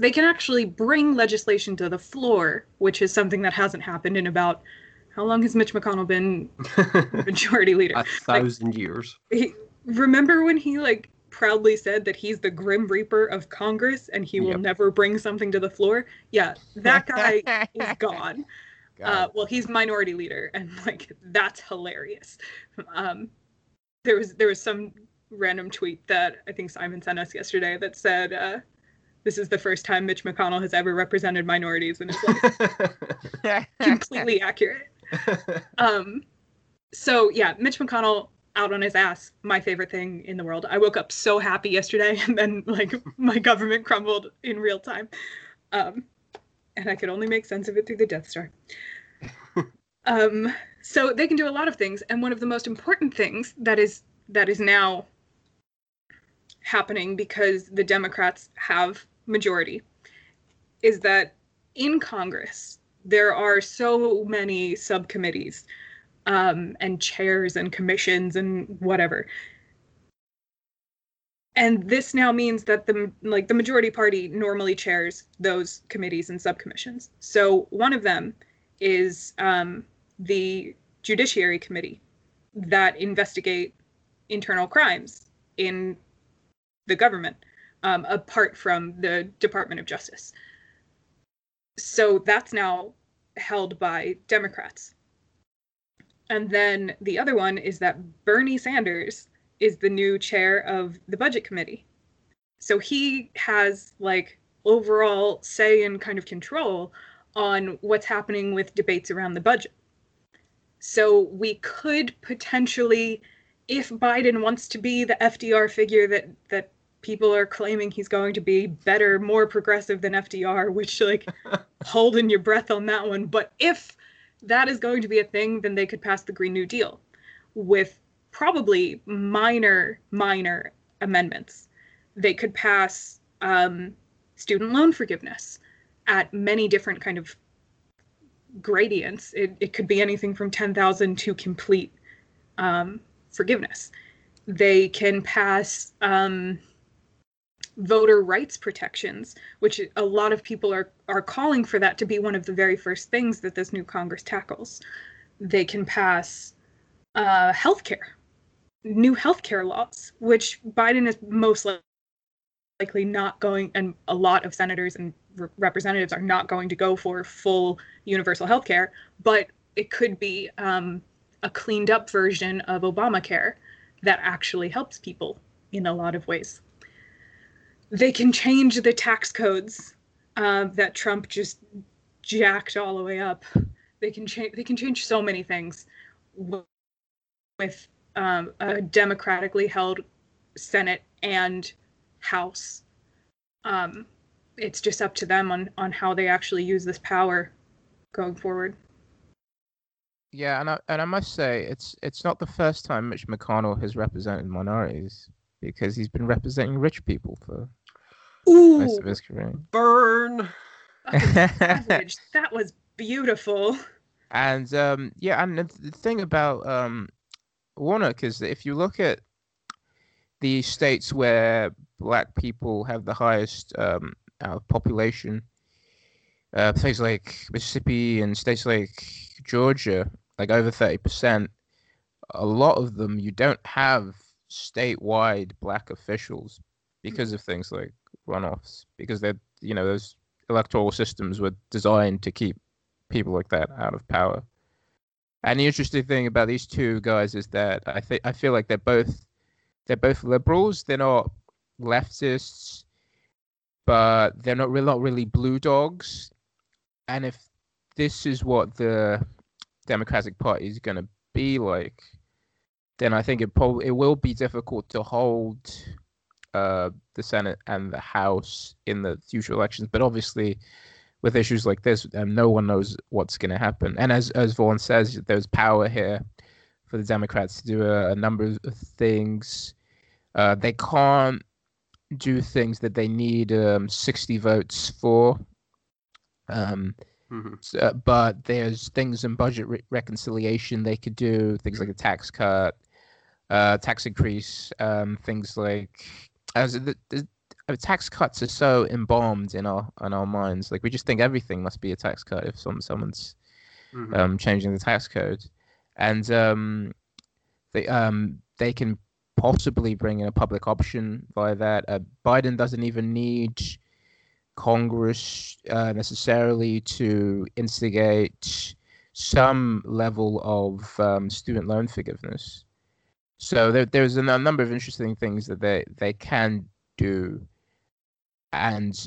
they can actually bring legislation to the floor, which is something that hasn't happened in about, how long has Mitch McConnell been majority leader? A thousand like, years. He, remember when he like proudly said that he's the Grim Reaper of Congress and he will yep. never bring something to the floor? Yeah, that guy is gone. Uh, well, he's minority leader, and like that's hilarious. Um, there was there was some random tweet that I think Simon sent us yesterday that said, uh, "This is the first time Mitch McConnell has ever represented minorities," and it's like completely accurate. Um, so yeah, Mitch McConnell out on his ass. My favorite thing in the world. I woke up so happy yesterday, and then like my government crumbled in real time. Um, And I could only make sense of it through the Death Star. um, so they can do a lot of things. And one of the most important things that is that is now happening because the Democrats have majority is that in Congress, there are so many subcommittees um, and chairs and commissions and whatever. And this now means that the like the majority party normally chairs those committees and subcommissions. So one of them is um, the Judiciary Committee that investigate internal crimes in the government, um, apart from the Department of Justice. So that's now held by Democrats. And then the other one is that Bernie Sanders is the new chair of the Budget Committee. So he has like overall say and kind of control on what's happening with debates around the budget. So we could potentially, if Biden wants to be the F D R figure that that people are claiming he's going to be, better, more progressive than F D R, which like holding your breath on that one. But if that is going to be a thing, then they could pass the Green New Deal with probably minor, minor amendments. They could pass um, student loan forgiveness at many different kind of gradients. It, it could be anything from ten thousand to complete um, forgiveness. They can pass um, voter rights protections, which a lot of people are, are calling for that to be one of the very first things that this new Congress tackles. They can pass uh, healthcare. New healthcare laws, which Biden is most likely not going, and a lot of senators and re- representatives are not going to go for full universal healthcare, but it could be um, a cleaned up version of Obamacare that actually helps people in a lot of ways. They can change the tax codes uh, that Trump just jacked all the way up. They can change. They can change so many things with, with Um, a democratically held Senate and House. Um, it's just up to them on, on how they actually use this power going forward. Yeah, and I, and I must say, it's it's not the first time Mitch McConnell has represented minorities, because he's been representing rich people for Ooh, most of his career. Burn! Oh, savage. That was beautiful. And um, yeah, and the thing about um, Warnock is that if you look at the states where black people have the highest um, population, uh, things like Mississippi and states like Georgia, like over thirty percent, a lot of them, you don't have statewide black officials because of things like runoffs, because they're, you know, those electoral systems were designed to keep people like that out of power. And the interesting thing about these two guys is that I think I feel like they're both they're both liberals. They're not leftists, but they're not really, not really blue dogs. And if this is what the Democratic Party is going to be like, then I think it probably it will be difficult to hold uh, the Senate and the House in the future elections. But obviously, with issues like this, um, no one knows what's going to happen. And as as Vaughan says, there's power here for the Democrats to do a, a number of things. Uh, they can't do things that they need um, sixty votes for. Um, mm-hmm. so, but there's things in budget re- reconciliation they could do, things like a tax cut, uh, tax increase, um, things like... as the, the, tax cuts are so embalmed in our in our minds. Like, we just think everything must be a tax cut if some someone's mm-hmm. um, changing the tax code. And um, they um, they can possibly bring in a public option by that. Uh, Biden doesn't even need Congress uh, necessarily to instigate some level of um, student loan forgiveness. So there, there's a number of interesting things that they, they can do. And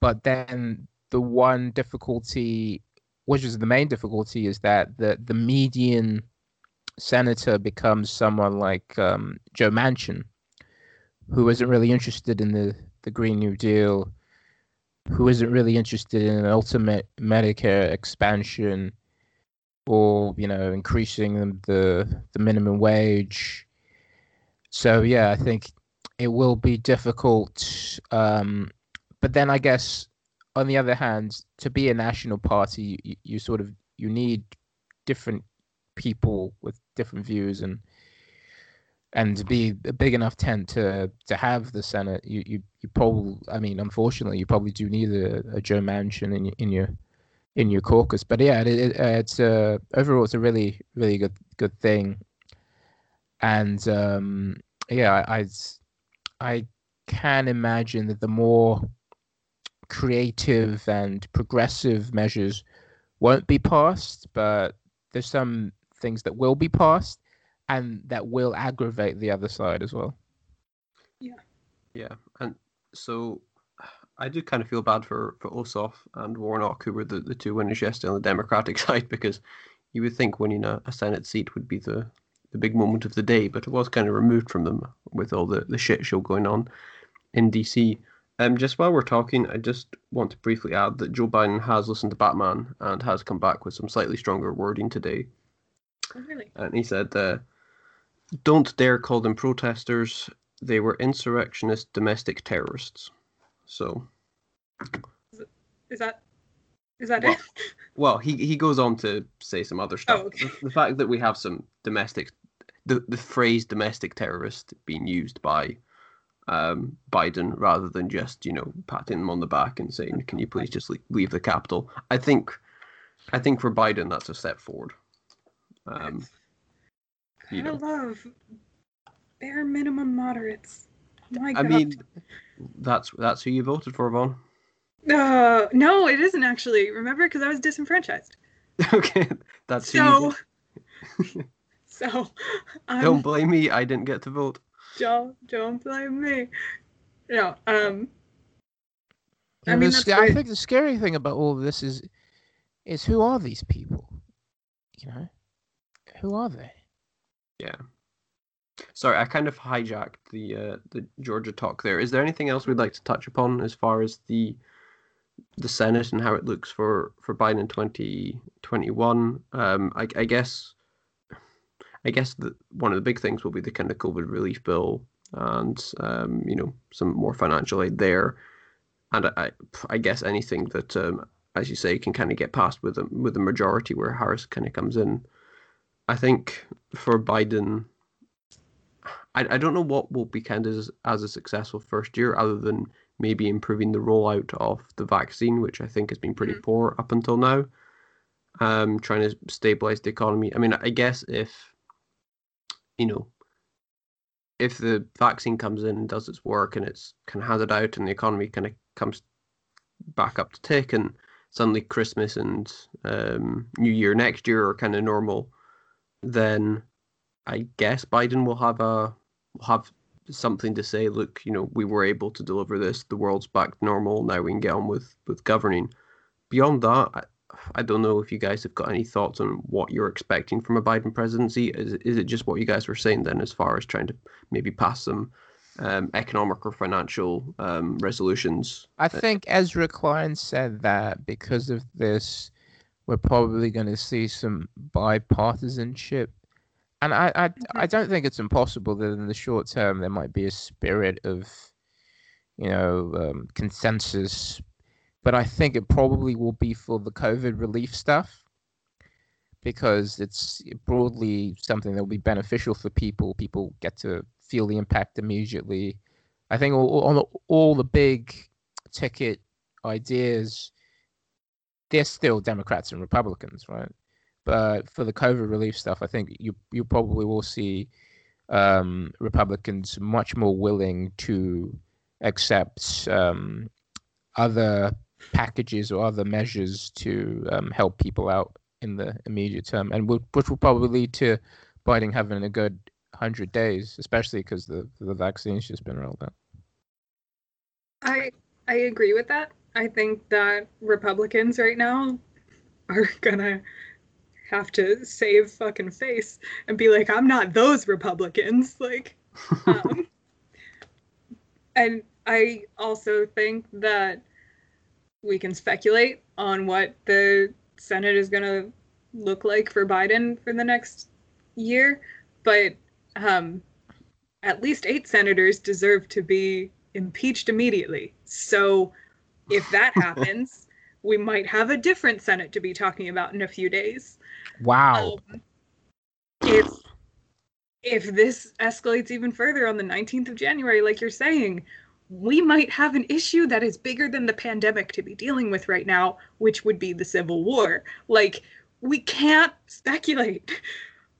but then the one difficulty, which is the main difficulty, is that the, the median senator becomes someone like um, Joe Manchin, who isn't really interested in the, the Green New Deal, who isn't really interested in an ultimate Medicare expansion or, you know, increasing the the minimum wage. So, yeah, I think it will be difficult. Um, but then I guess, on the other hand, to be a national party, you, you sort of you need different people with different views, and and to be a big enough tent to to have the Senate, you you, you probably, I mean, unfortunately, you probably do need a, a Joe Manchin in in your in your caucus. But yeah, it, it, it's uh, overall it's a really really good good thing, and um, yeah, I, I I can imagine that the more creative and progressive measures won't be passed, but there's some things that will be passed, and that will aggravate the other side as well. Yeah. Yeah. And so I do kind of feel bad for, for Ossoff and Warnock, who were the, the two winners yesterday on the Democratic side, because you would think winning a, a Senate seat would be the, the big moment of the day, but it was kind of removed from them with all the, the shit show going on in D C. Um, just while we're talking, I just want to briefly add that Joe Biden has listened to Batman and has come back with some slightly stronger wording today. Oh, really? And he said... Uh, Don't dare call them protesters. They were insurrectionist domestic terrorists. So, is, it, is that is that well, it? Well, he, he goes on to say some other stuff. Oh, okay. the, the fact that we have some domestic, the, the phrase domestic terrorist being used by um, Biden rather than just, you know, patting them on the back and saying, "Can you please just leave the Capitol?" I think, I think for Biden that's a step forward. Um, You know. I love bare minimum moderates. Oh my God. I mean, that's that's who you voted for, Vaughn. Uh, no, it isn't actually. Remember, because I was disenfranchised. Okay, that's so. Who so, um, don't blame me. I didn't get to vote. Don't don't blame me. No. Um. I mean, sc- I think the scary thing about all of this is, is who are these people? You know, who are they? Yeah. Sorry, I kind of hijacked the uh, the Georgia talk there. Is there anything else we'd like to touch upon as far as the the Senate and how it looks for, for Biden in twenty twenty-one? Um, I, I guess I guess the, one of the big things will be the kind of COVID relief bill and um, you know, some more financial aid there, and I I, I guess anything that um, as you say can kind of get passed with a, with a majority where Harris kind of comes in. I think for Biden, I, I don't know what will be counted as, as a successful first year, other than maybe improving the rollout of the vaccine, which I think has been pretty mm-hmm. poor up until now, um, trying to stabilize the economy. I mean, I guess if, you know, if the vaccine comes in and does its work and it's kind of handed out and the economy kind of comes back up to tick and suddenly Christmas and um, New Year next year are kind of normal, then I guess Biden will have a will have something to say. Look, you know, we were able to deliver this. The world's back to normal. Now we can get on with, with governing. Beyond that, I, I don't know if you guys have got any thoughts on what you're expecting from a Biden presidency. Is is it just what you guys were saying then, as far as trying to maybe pass some um, economic or financial um, resolutions? I think Ezra Klein said that because of this, we're probably going to see some bipartisanship. And I, I, I don't think it's impossible that in the short term there might be a spirit of, you know, um, consensus. But I think it probably will be for the COVID relief stuff, because it's broadly something that will be beneficial for people. People get to feel the impact immediately. I think all, all, all the big ticket ideas, they're still Democrats and Republicans, right? But for the COVID relief stuff, I think you you probably will see um, Republicans much more willing to accept um, other packages or other measures to um, help people out in the immediate term, and will, which will probably lead to Biden having a good hundred days, especially because the the vaccine's just been rolled out. I I agree with that. I think that Republicans right now are gonna have to save fucking face and be like, I'm not those Republicans. Like, um, and I also think that we can speculate on what the Senate is going to look like for Biden for the next year, but um, at least eight senators deserve to be impeached immediately. So if that happens, we might have a different Senate to be talking about in a few days. Wow. Um, if, if this escalates even further on the nineteenth of January, like you're saying, we might have an issue that is bigger than the pandemic to be dealing with right now, which would be the Civil War. Like, we can't speculate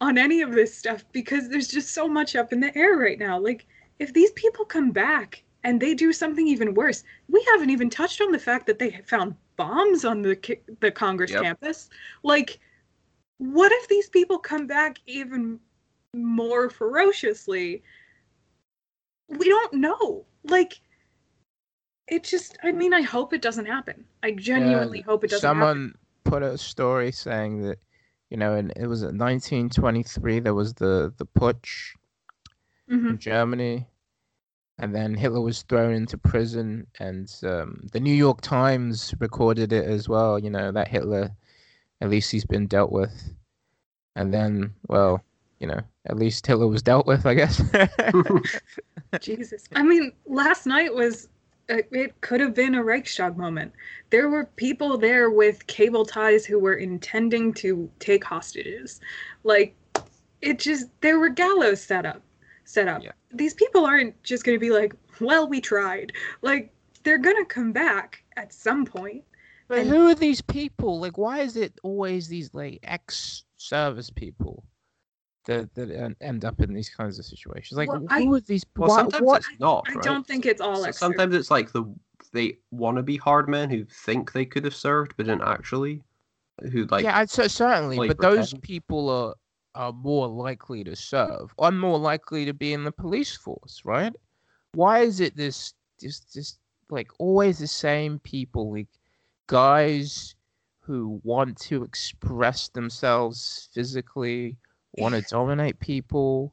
on any of this stuff because there's just so much up in the air right now. Like, if these people come back and they do something even worse, we haven't even touched on the fact that they found bombs on the the Congress yep. campus. Like, what if these people come back even more ferociously? We don't know. Like, it just, I mean, I hope it doesn't happen. I genuinely yeah, hope it doesn't someone happen. Someone put a story saying that, you know, and it was in nineteen twenty-three, there was the, the putsch mm-hmm. in Germany, and then Hitler was thrown into prison, and um, the New York Times recorded it as well, you know, that Hitler, at least he's been dealt with. And then, well, you know, at least Hitler was dealt with, I guess. Jesus. I mean, last night was, it could have been a Reichstag moment. There were people there with cable ties who were intending to take hostages. Like, it just, there were gallows set up. Set up. Yeah. These people aren't just going to be like, well, we tried. Like, they're going to come back at some point. But and who are these people? Like, why is it always these, like, ex-service people that that end up in these kinds of situations? Like, well, who I, are these? Well, why, sometimes what? It's not. I, right? I don't think it's all. So sometimes it's like the they want to be hard men who think they could have served but didn't actually. Who like? Yeah, I'd, so, certainly. But pretend. Those people are are more likely to serve. Or more likely to be in the police force, right? Why is it this this this like always the same people, like guys who want to express themselves physically? Want to dominate people,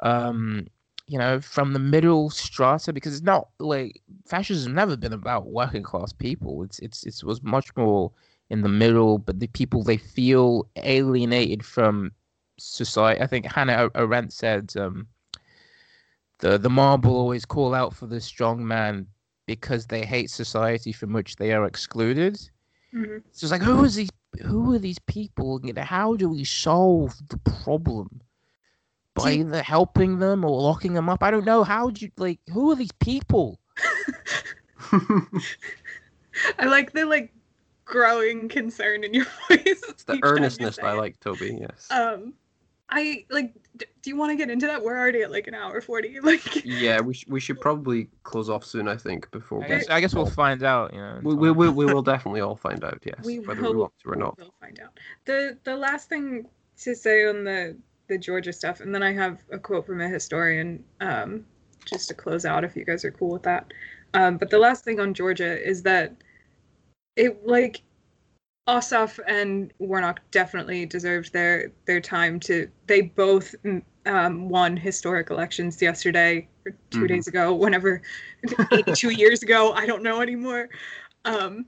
um, you know, from the middle strata, because it's not like fascism never been about working class people. It's it's it was much more in the middle, but the people they feel alienated from society. I think Hannah Arendt said, um, the the mob will always call out for the strong man because they hate society from which they are excluded. Mm-hmm. So it's like, who is these? Who are these people? You know, how do we solve the problem? By See, either helping them or locking them up? I don't know. How do you, like, who are these people? I like the, like, growing concern in your voice. It's the earnestness I like, Toby, yes. Um, I, like, d- do you want to get into that? We're already at, like, an hour forty. Like, yeah, we, sh- we should probably close off soon, I think, before we... I guess, I guess we'll find out, you know. We, we, we, we will definitely all find out, yes, we whether will, we want to or not. We will find out. The the last thing to say on the, the Georgia stuff, and then I have a quote from a historian, um, just to close out, if you guys are cool with that. Um, but the last thing on Georgia is that it, like... Ossoff and Warnock definitely deserved their, their time to... They both um, won historic elections yesterday, or two mm-hmm. days ago, whenever... eighty-two years ago, I don't know anymore. Um,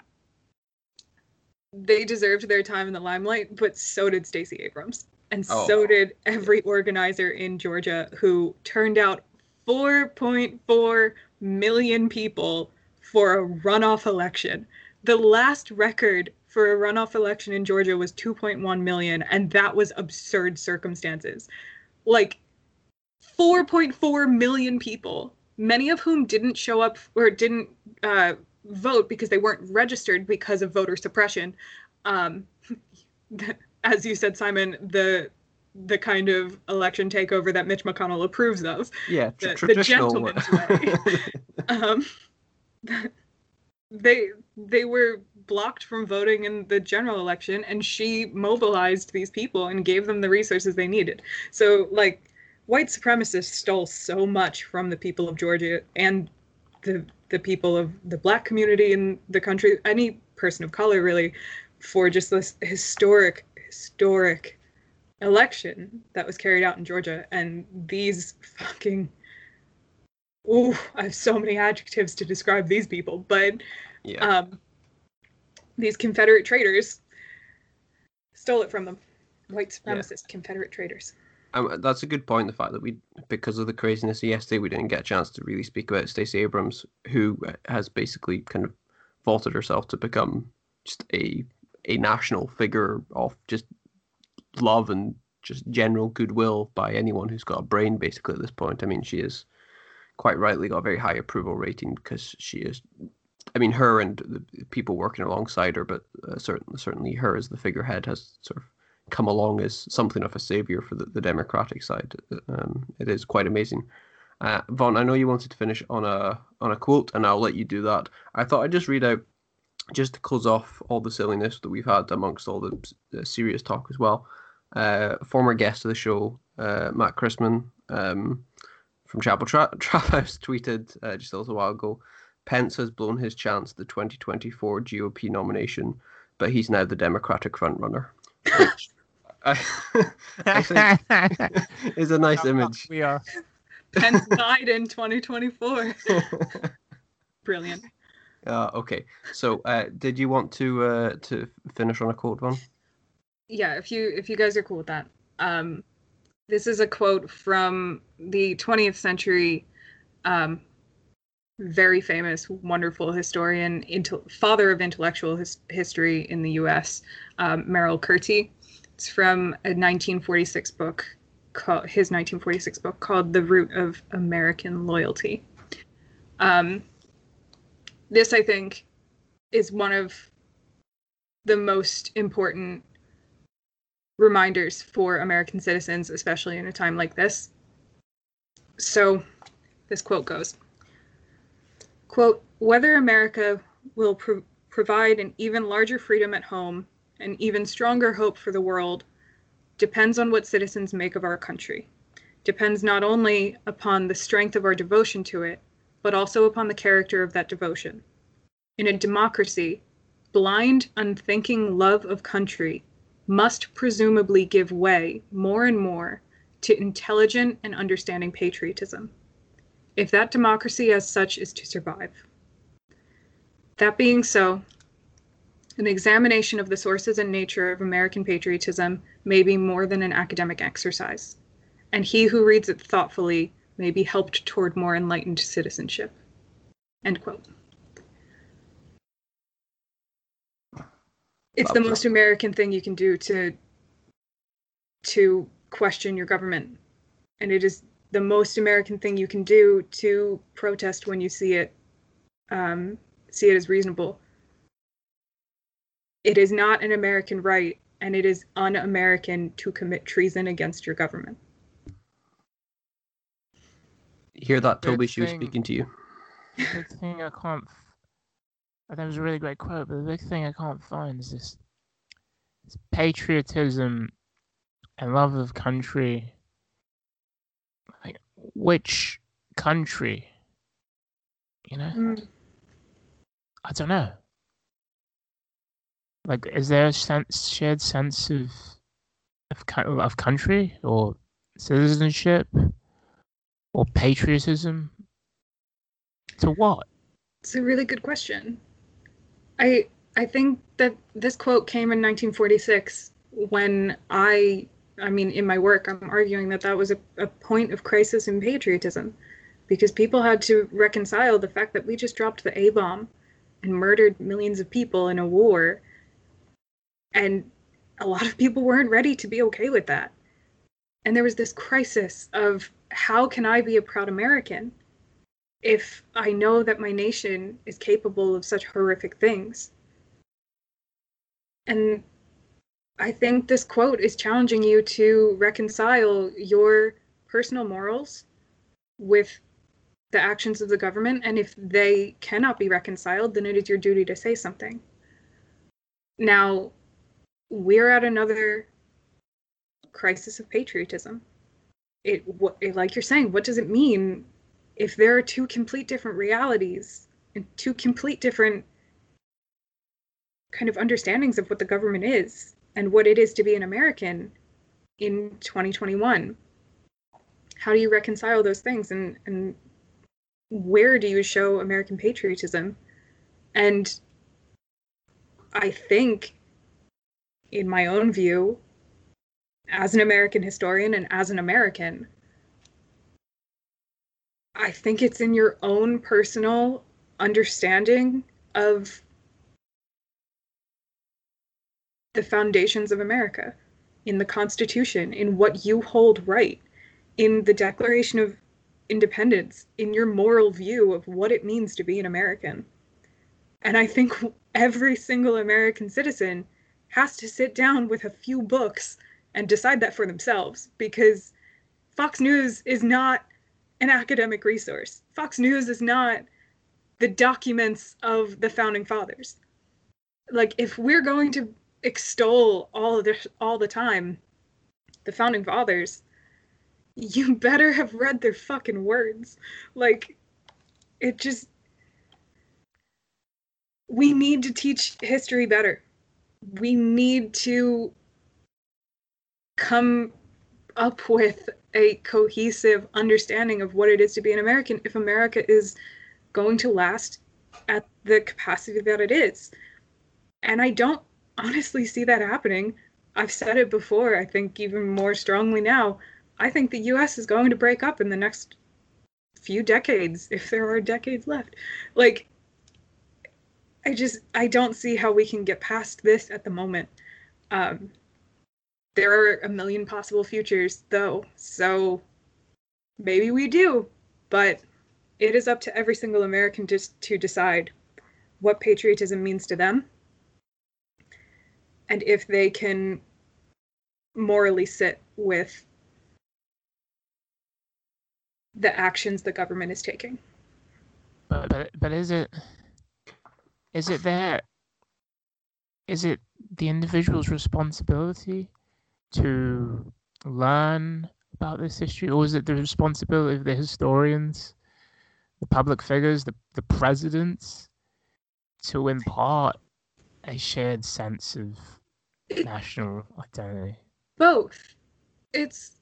they deserved their time in the limelight, but so did Stacey Abrams. And oh. so did every organizer in Georgia who turned out four point four million people for a runoff election. The last record... for a runoff election in Georgia was two point one million, and that was absurd circumstances. Like, four point four million people, many of whom didn't show up or didn't uh, vote because they weren't registered because of voter suppression. Um, as you said, Simon, the the kind of election takeover that Mitch McConnell approves of. Yeah, tr- the, traditional. The gentleman's way. um, they they were blocked from voting in the general election, and she mobilized these people and gave them the resources they needed. So, like, white supremacists stole so much from the people of Georgia and the the people of the black community in the country, any person of color, really, for just this historic, historic election that was carried out in Georgia. And these fucking... Ooh, I have so many adjectives to describe these people, but yeah. um, these Confederate traitors stole it from them. White supremacist yeah. Confederate traitors. Um, that's a good point, the fact that we, because of the craziness of yesterday, we didn't get a chance to really speak about Stacey Abrams, who has basically kind of vaulted herself to become just a a national figure of just love and just general goodwill by anyone who's got a brain, basically, at this point. I mean, she is... quite rightly got a very high approval rating because she is, I mean, her and the people working alongside her, but uh, certainly, certainly her as the figurehead has sort of come along as something of a savior for the, the Democratic side. Um, it is quite amazing. Uh, Vaughn, I know you wanted to finish on a on a quote, and I'll let you do that. I thought I'd just read out, just to close off all the silliness that we've had amongst all the, the serious talk as well. Uh, former guest of the show, uh, Matt Chrisman, um, from Chapel Trap House tweeted uh, just a little while ago, Pence has blown his chance at the twenty twenty-four G O P nomination, but he's now the Democratic frontrunner. Which I, I think is a nice How image. We are. Pence died in twenty twenty-four. Brilliant. Uh, okay, so uh, did you want to uh, to finish on a quote, Vaughn? Yeah, if you if you guys are cool with that. Um, This is a quote from the twentieth century, um, very famous, wonderful historian, into, father of intellectual his, history in the U S, um, Merrill Curti. It's from a nineteen forty-six book, call, his nineteen forty-six book called The Root of American Loyalty. Um, this, I think, is one of the most important reminders for American citizens, especially in a time like this. So this quote goes, quote, whether America will pro- provide an even larger freedom at home and even stronger hope for the world depends on what citizens make of our country, depends not only upon the strength of our devotion to it, but also upon the character of that devotion. In a democracy, blind, unthinking love of country must presumably give way more and more to intelligent and understanding patriotism, if that democracy as such is to survive. That being so, an examination of the sources and nature of American patriotism may be more than an academic exercise, and he who reads it thoughtfully may be helped toward more enlightened citizenship. End quote. It's the most American thing you can do to to question your government. And it is the most American thing you can do to protest when you see it, um, see it as reasonable. It is not an American right, and it is un-American to commit treason against your government. You hear that, Toby? She was speaking to you. Good thing I can't... I think it was a really great quote, but the big thing I can't find is this, this patriotism and love of country. Like, which country? You know? Mm. I don't know. Like, is there a sense, shared sense of, of of country or citizenship or patriotism? To what? It's a really good question. I I think that this quote came in nineteen forty-six when I, I mean, in my work, I'm arguing that that was a, a point of crisis in patriotism because people had to reconcile the fact that we just dropped the A-bomb and murdered millions of people in a war. And a lot of people weren't ready to be okay with that. And there was this crisis of how can I be a proud American if I know that my nation is capable of such horrific things? And I think this quote is challenging you to reconcile your personal morals with the actions of the government, and if they cannot be reconciled, then it is your duty to say something. Now, we're at another crisis of patriotism. It, what, it, like you're saying, what does it mean if there are two complete different realities and two complete different kind of understandings of what the government is and what it is to be an American in twenty twenty-one? How do you reconcile those things, and, and where do you show American patriotism? And I think, in my own view, as an American historian and as an American, I think it's in your own personal understanding of the foundations of America, in the Constitution, in what you hold right, in the Declaration of Independence, in your moral view of what it means to be an American. And I think every single American citizen has to sit down with a few books and decide that for themselves, because Fox News is not an academic resource. Fox News is not the documents of the Founding Fathers. Like, if we're going to extol all of this all the time, the Founding Fathers, you better have read their fucking words. Like, it just, we need to teach history better. We need to come up with a cohesive understanding of what it is to be an American if America is going to last at the capacity that it is. And I don't honestly see that happening. I've said it before, I think even more strongly now. I think the U S is going to break up in the next few decades, if there are decades left. Like, I just, I don't see how we can get past this at the moment. Um, there are a million possible futures, though, so maybe we do, but it is up to every single American to, to decide what patriotism means to them, and if they can morally sit with the actions the government is taking. But, but but is it is it their is it the individual's responsibility to learn about this history, or is it the responsibility of the historians, the public figures, the the presidents, to impart a shared sense of national identity? Both. It's.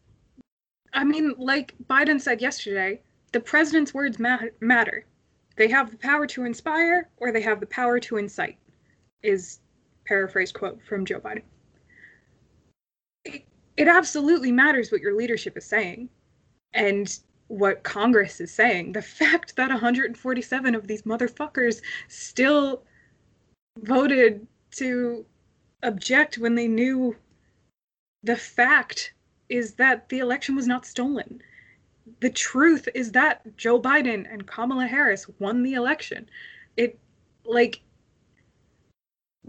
I mean, like Biden said yesterday, the president's words matter. They have the power to inspire, or they have the power to incite, is paraphrased quote from Joe Biden. It, it absolutely matters what your leadership is saying and what Congress is saying. The fact that one hundred forty-seven of these motherfuckers still voted to object when they knew the fact is that the election was not stolen. The truth is that Joe Biden and Kamala Harris won the election. It, like,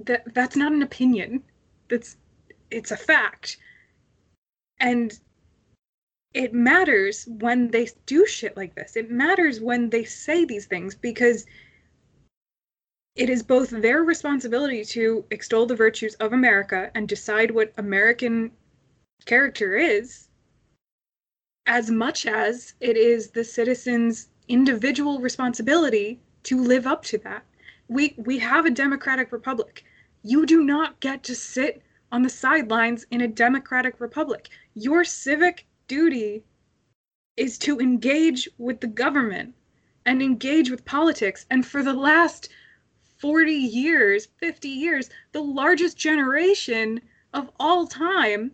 that that's not an opinion. That's, it's a fact. And it matters when they do shit like this. It matters when they say these things, because it is both their responsibility to extol the virtues of America and decide what American character is, as much as it is the citizen's individual responsibility to live up to that. We we have a democratic republic. You do not get to sit on the sidelines in a democratic republic. Your civic duty is to engage with the government and engage with politics. And for the last forty years, fifty years, the largest generation of all time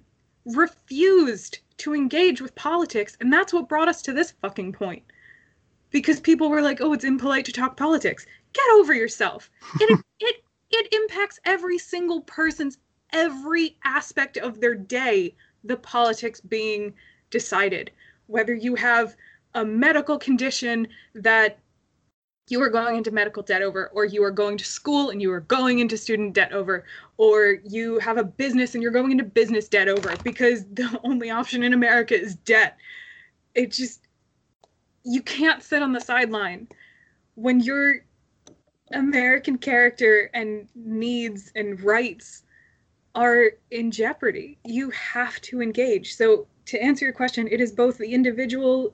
refused to engage with politics, and that's what brought us to this fucking point. Because people were like, "Oh, it's impolite to talk politics." Get over yourself. It it it impacts every single person's every aspect of their day, the politics being decided. Whether you have a medical condition that you are going into medical debt over, or you are going to school and you are going into student debt over, or you have a business and you're going into business debt over because the only option in America is debt. It just, you can't sit on the sideline when you're American character and needs and rights are in jeopardy. You have to engage. So to answer your question, it is both the individual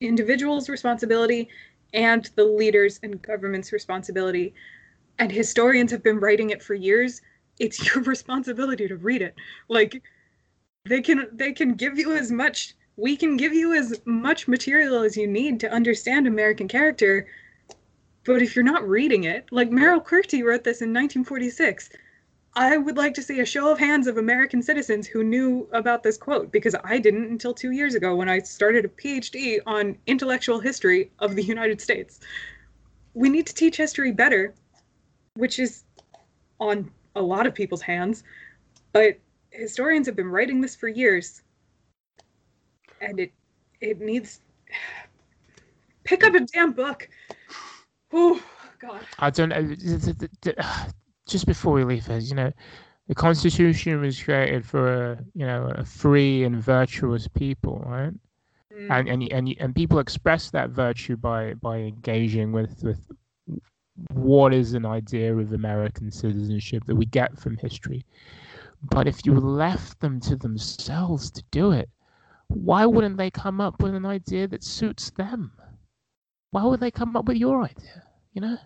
individual's responsibility and the leaders and government's responsibility. And historians have been writing it for years. It's your responsibility to read it. Like, they can they can give you as much, we can give you as much material as you need to understand American character. But if you're not reading it, like Merrill Curti wrote this in nineteen forty-six, I would like to see a show of hands of American citizens who knew about this quote, because I didn't until two years ago when I started a PhD on intellectual history of the United States. We need to teach history better, which is on a lot of people's hands, but historians have been writing this for years, and it it needs, pick up a damn book. Oh God! I don't know. Just before we leave this, you know, the Constitution was created for a, you know, a free and virtuous people, right? Mm. And and and and people express that virtue by by engaging with with what is an idea of American citizenship that we get from history. But if you left them to themselves to do it, why wouldn't they come up with an idea that suits them? Why would they come up with your idea, you know?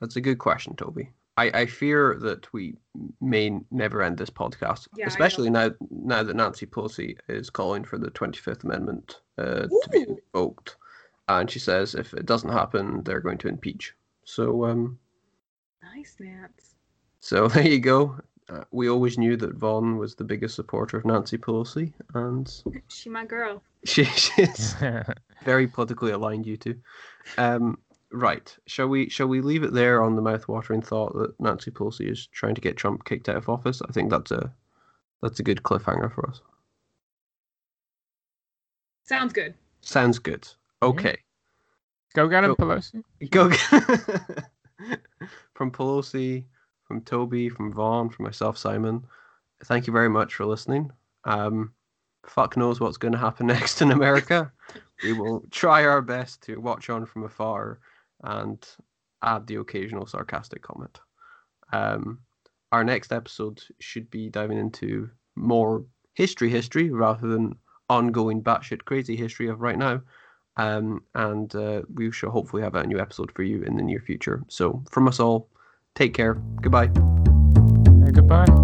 That's a good question, Toby. I, I fear that we may never end this podcast, yeah, especially now now that Nancy Pelosi is calling for the twenty-fifth Amendment uh, to be invoked. And she says if it doesn't happen, they're going to impeach. So, um... Nice, Nance. So there you go. Uh, we always knew that Vaughn was the biggest supporter of Nancy Pelosi, and... She my girl. She, she's... Very politically aligned, you two. Um, right. Shall we shall we leave it there on the mouth-watering thought that Nancy Pelosi is trying to get Trump kicked out of office? I think that's a that's a good cliffhanger for us. Sounds good. Sounds good. Okay. Yeah. Go get him, go, Pelosi. Go get From Pelosi, from Toby, from Vaughn, from myself, Simon. Thank you very much for listening. Um, fuck knows what's going to happen next in America. We will try our best to watch on from afar and add the occasional sarcastic comment. Um, our next episode should be diving into more history history rather than ongoing batshit crazy history of right now. Um, and uh, we shall hopefully have a new episode for you in the near future. So from us all, take care. Goodbye. Hey, goodbye.